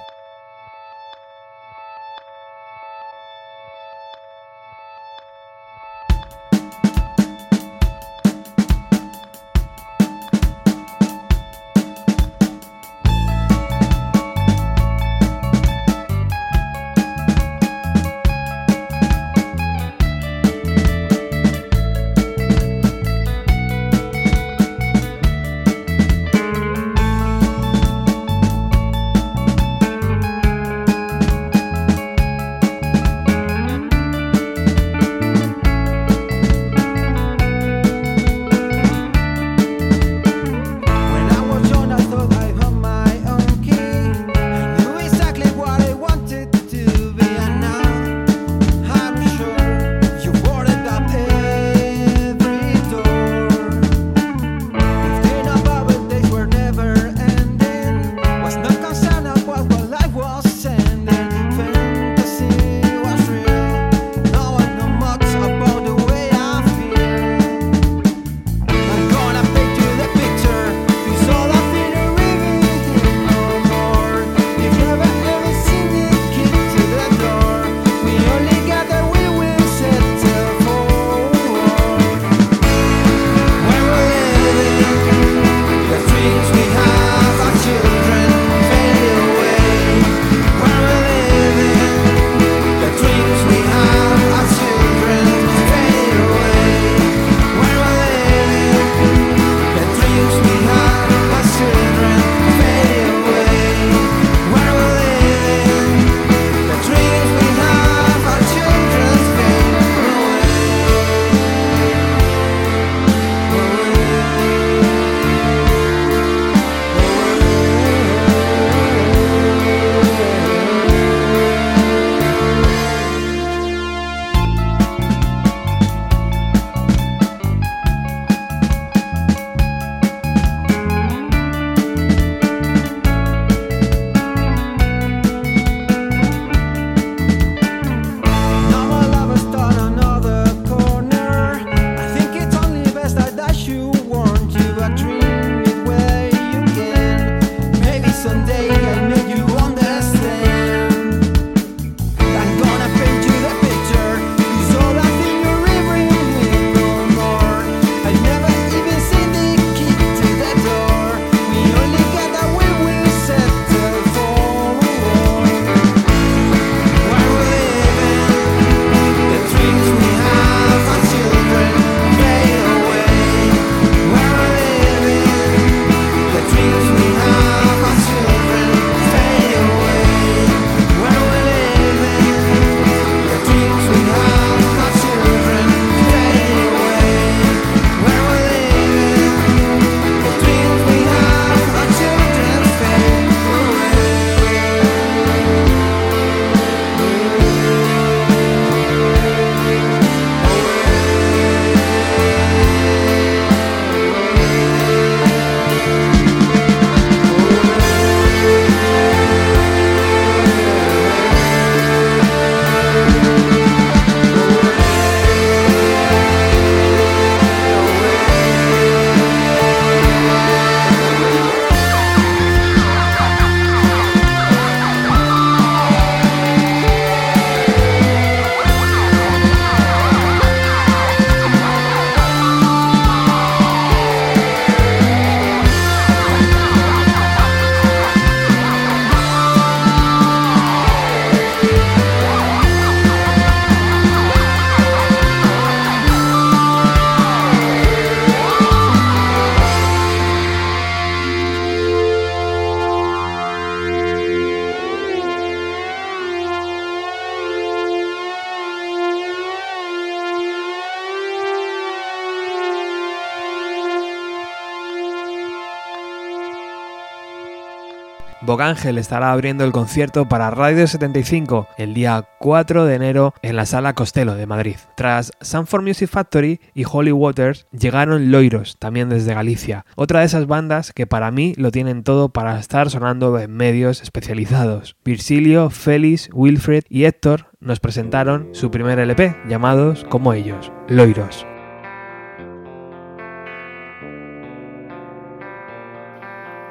Bogángel estará abriendo el concierto para Radio setenta y cinco el día cuatro de enero en la Sala Costello de Madrid. Tras Sanford Music Factory y Holy Waters llegaron Loiros, también desde Galicia, otra de esas bandas que para mí lo tienen todo para estar sonando en medios especializados. Virgilio, Félix, Wilfred y Héctor nos presentaron su primer L P, llamados como ellos, Loiros.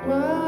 Whoa.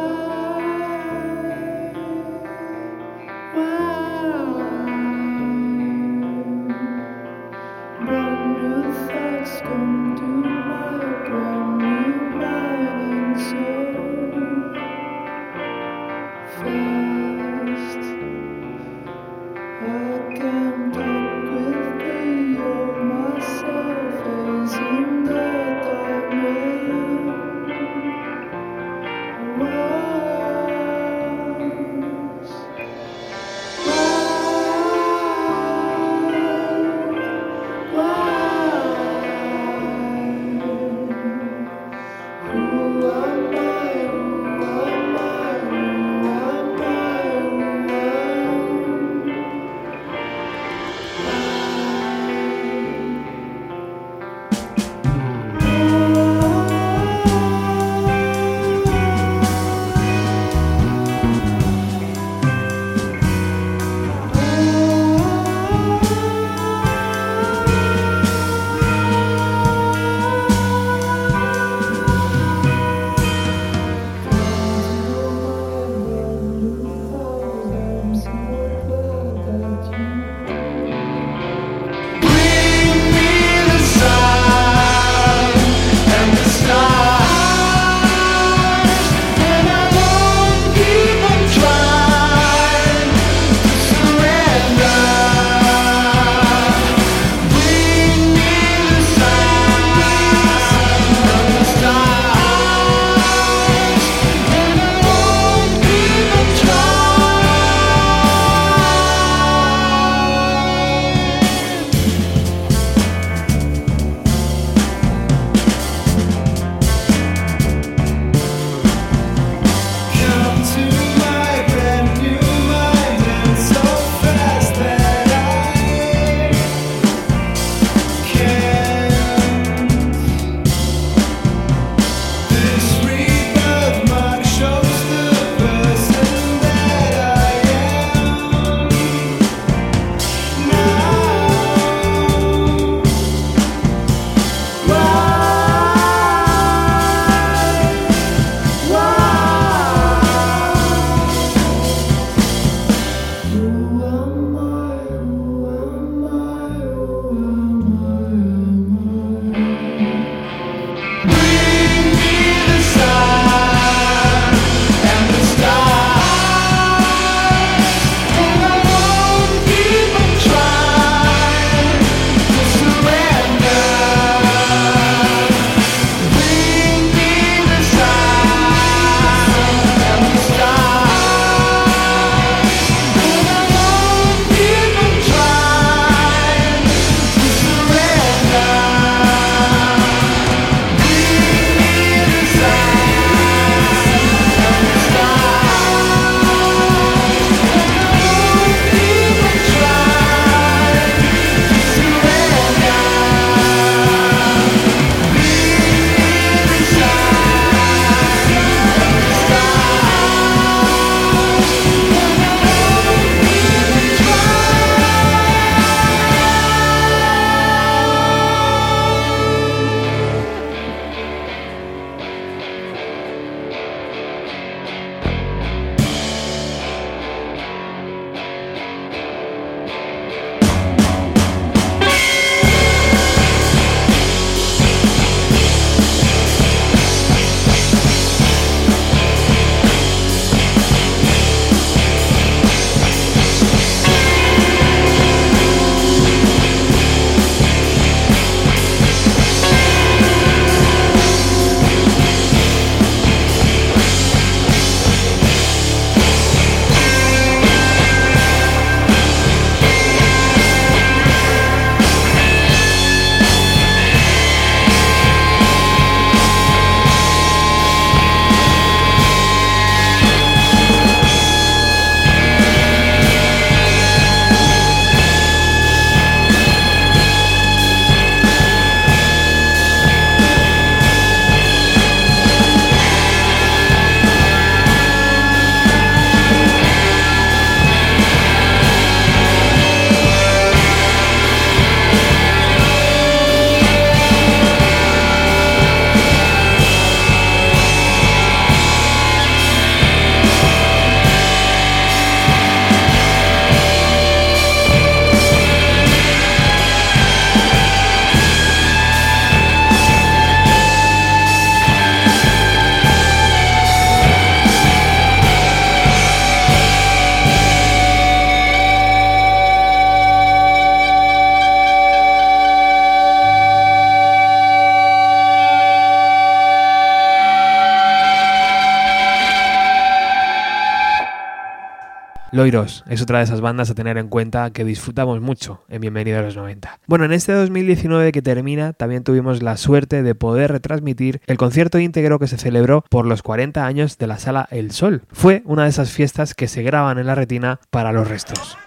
Loiros es otra de esas bandas a tener en cuenta que disfrutamos mucho en Bienvenido a los noventa. Bueno, en este dos mil diecinueve que termina también tuvimos la suerte de poder retransmitir el concierto íntegro que se celebró por los cuarenta años de la Sala El Sol. Fue una de esas fiestas que se graban en la retina para los restos.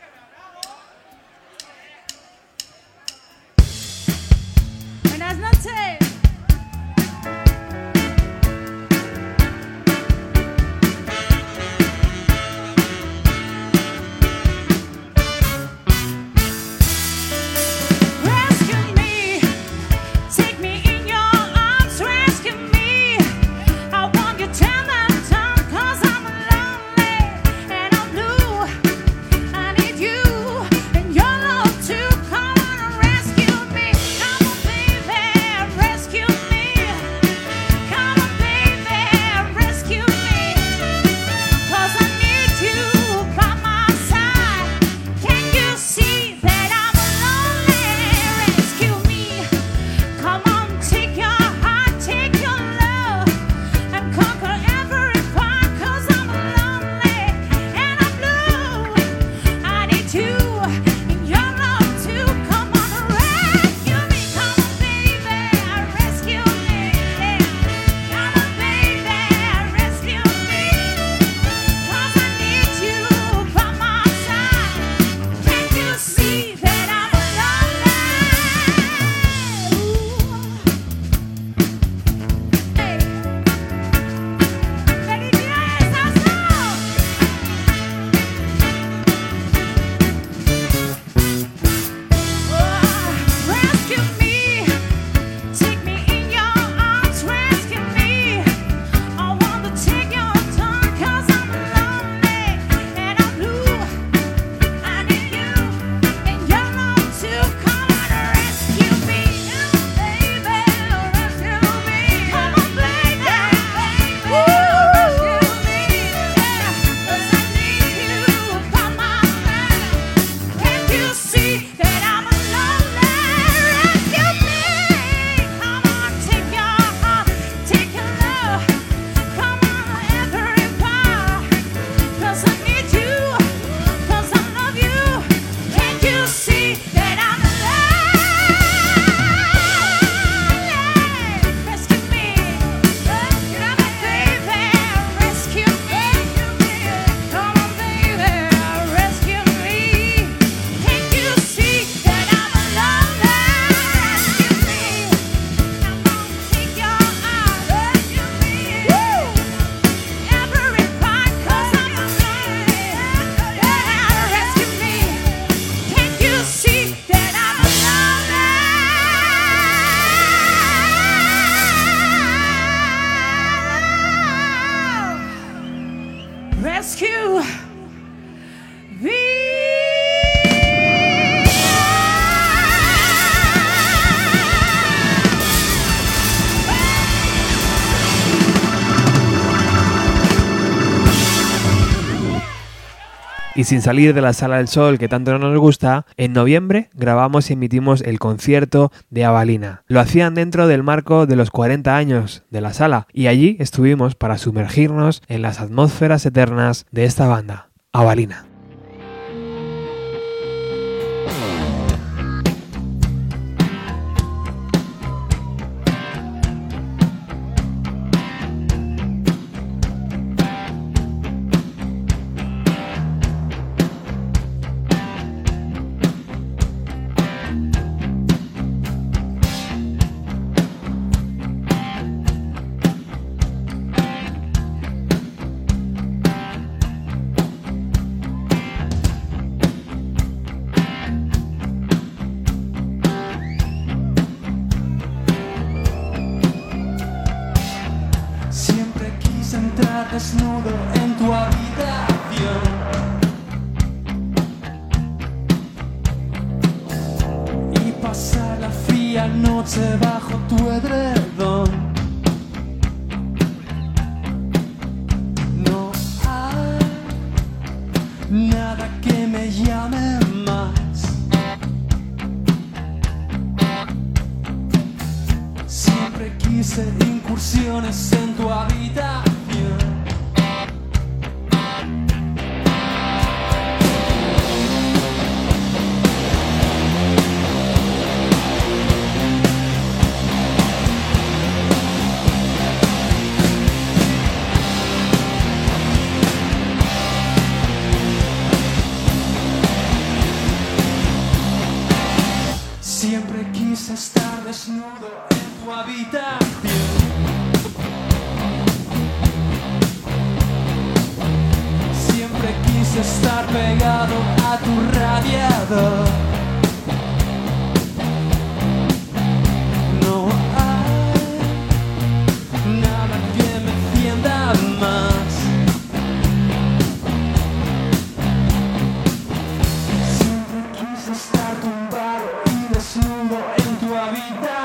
Y sin salir de la Sala del Sol, que tanto no nos gusta, en noviembre grabamos y emitimos el concierto de Avalina. Lo hacían dentro del marco de los cuarenta años de la sala, y allí estuvimos para sumergirnos en las atmósferas eternas de esta banda, Avalina. Desnudo en tu habitación y pasar la fría noche bajo tu edredón. No hay nada que me llame más. Siempre quise incursiones en tu habitación. pegado a tu radiador. No hay nada que me encienda más. Siempre quise estar tumbado y desnudo en tu habitación.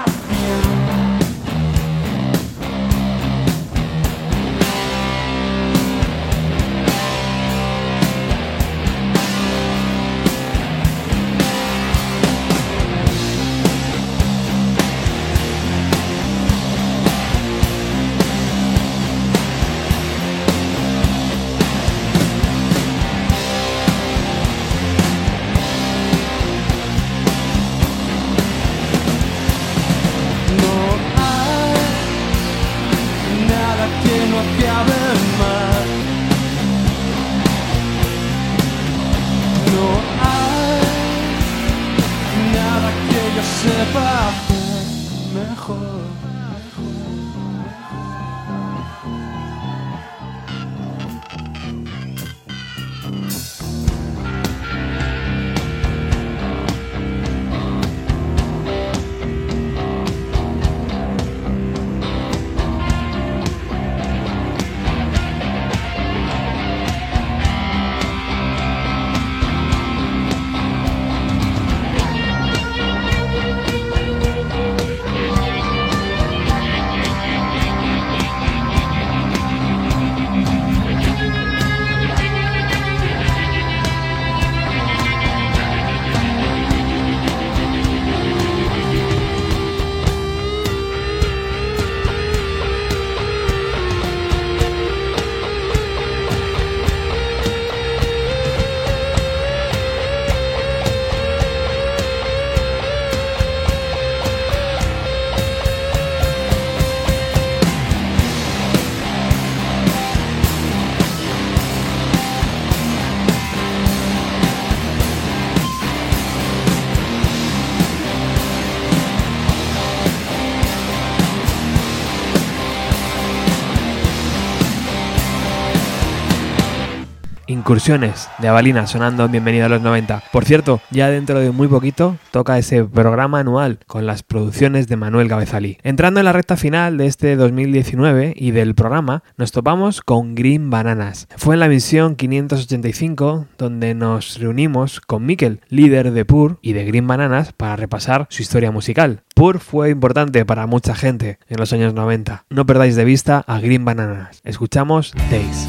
Incursiones de Avalina sonando en Bienvenido a los noventa. Por cierto, ya dentro de muy poquito toca ese programa anual con las producciones de Manuel Cabezalí. Entrando en la recta final de este dos mil diecinueve y del programa, nos topamos con Green Bananas. Fue en la misión quinientos ochenta y cinco donde nos reunimos con Mikel, líder de Pur y de Green Bananas, para repasar su historia musical. Pur fue importante para mucha gente en los años noventa. No perdáis de vista a Green Bananas. Escuchamos Days.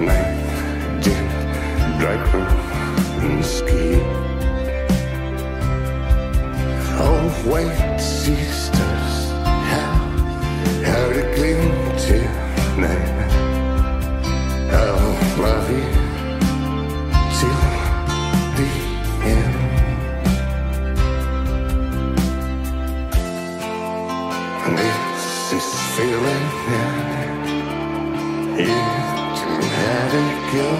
night, dip, dry crawl, and ski. Oh, white sea stars, how, how to gleam tonight. I'll love you till the end. And this is feeling now. You don't have to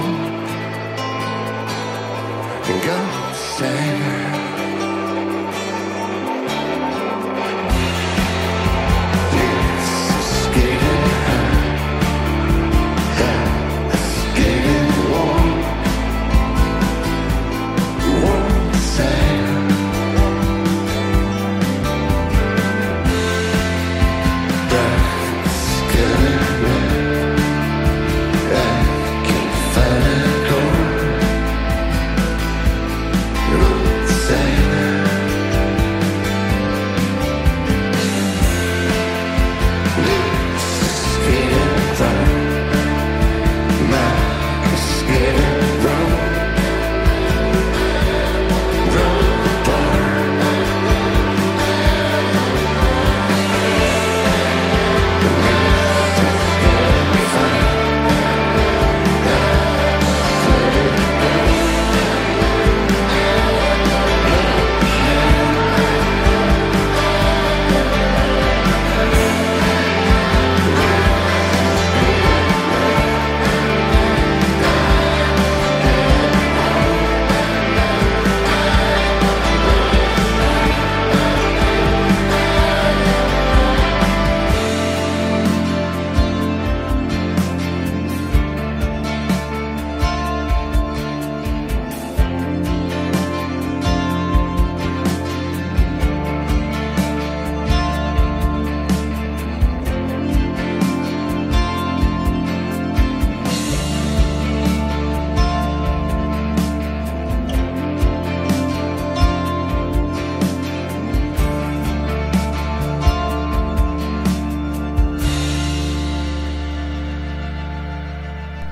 go. Go say. This is getting hot, hot, it's getting warm. Warm sand. But it's getting warm.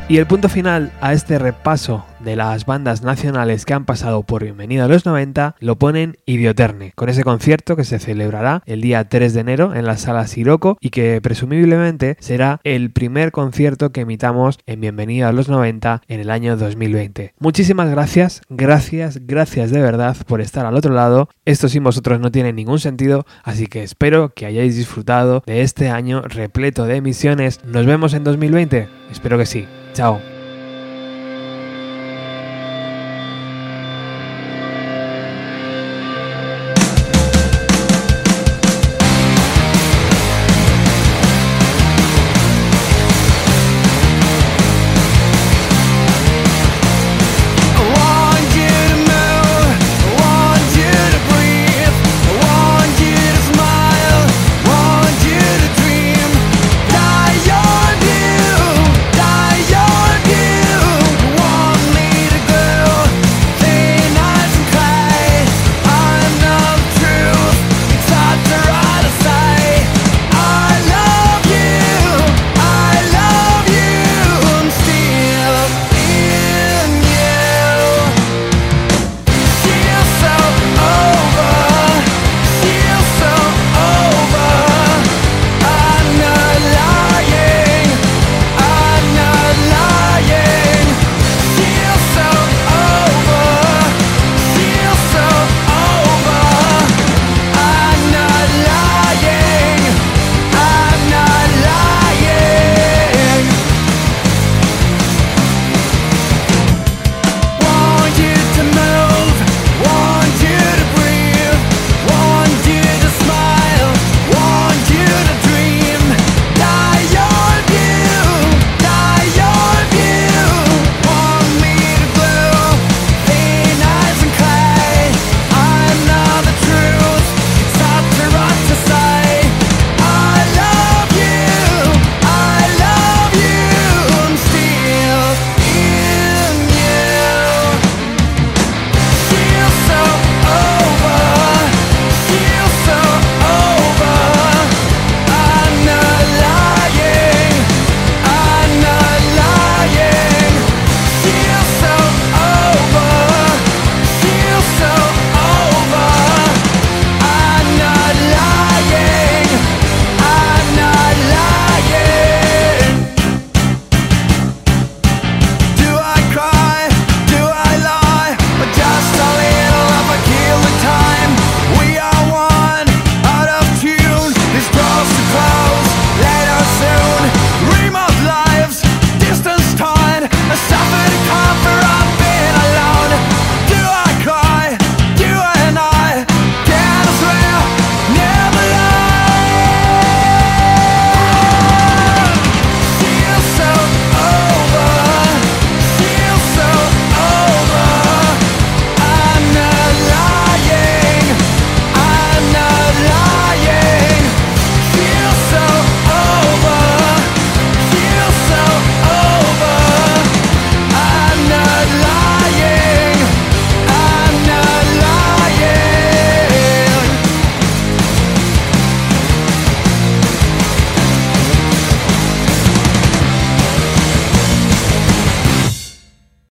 Y el punto final a este repaso de las bandas nacionales que han pasado por Bienvenido a los noventa lo ponen Idioterne, con ese concierto que se celebrará el día tres de enero en la Sala Siroco y que presumiblemente será el primer concierto que emitamos en Bienvenido a los noventa en el año dos mil veinte. Muchísimas gracias, gracias, gracias de verdad por estar al otro lado. Esto sin vosotros no tiene ningún sentido, así que espero que hayáis disfrutado de este año repleto de emisiones. ¿Nos vemos en dos mil veinte? Espero que sí. Chao.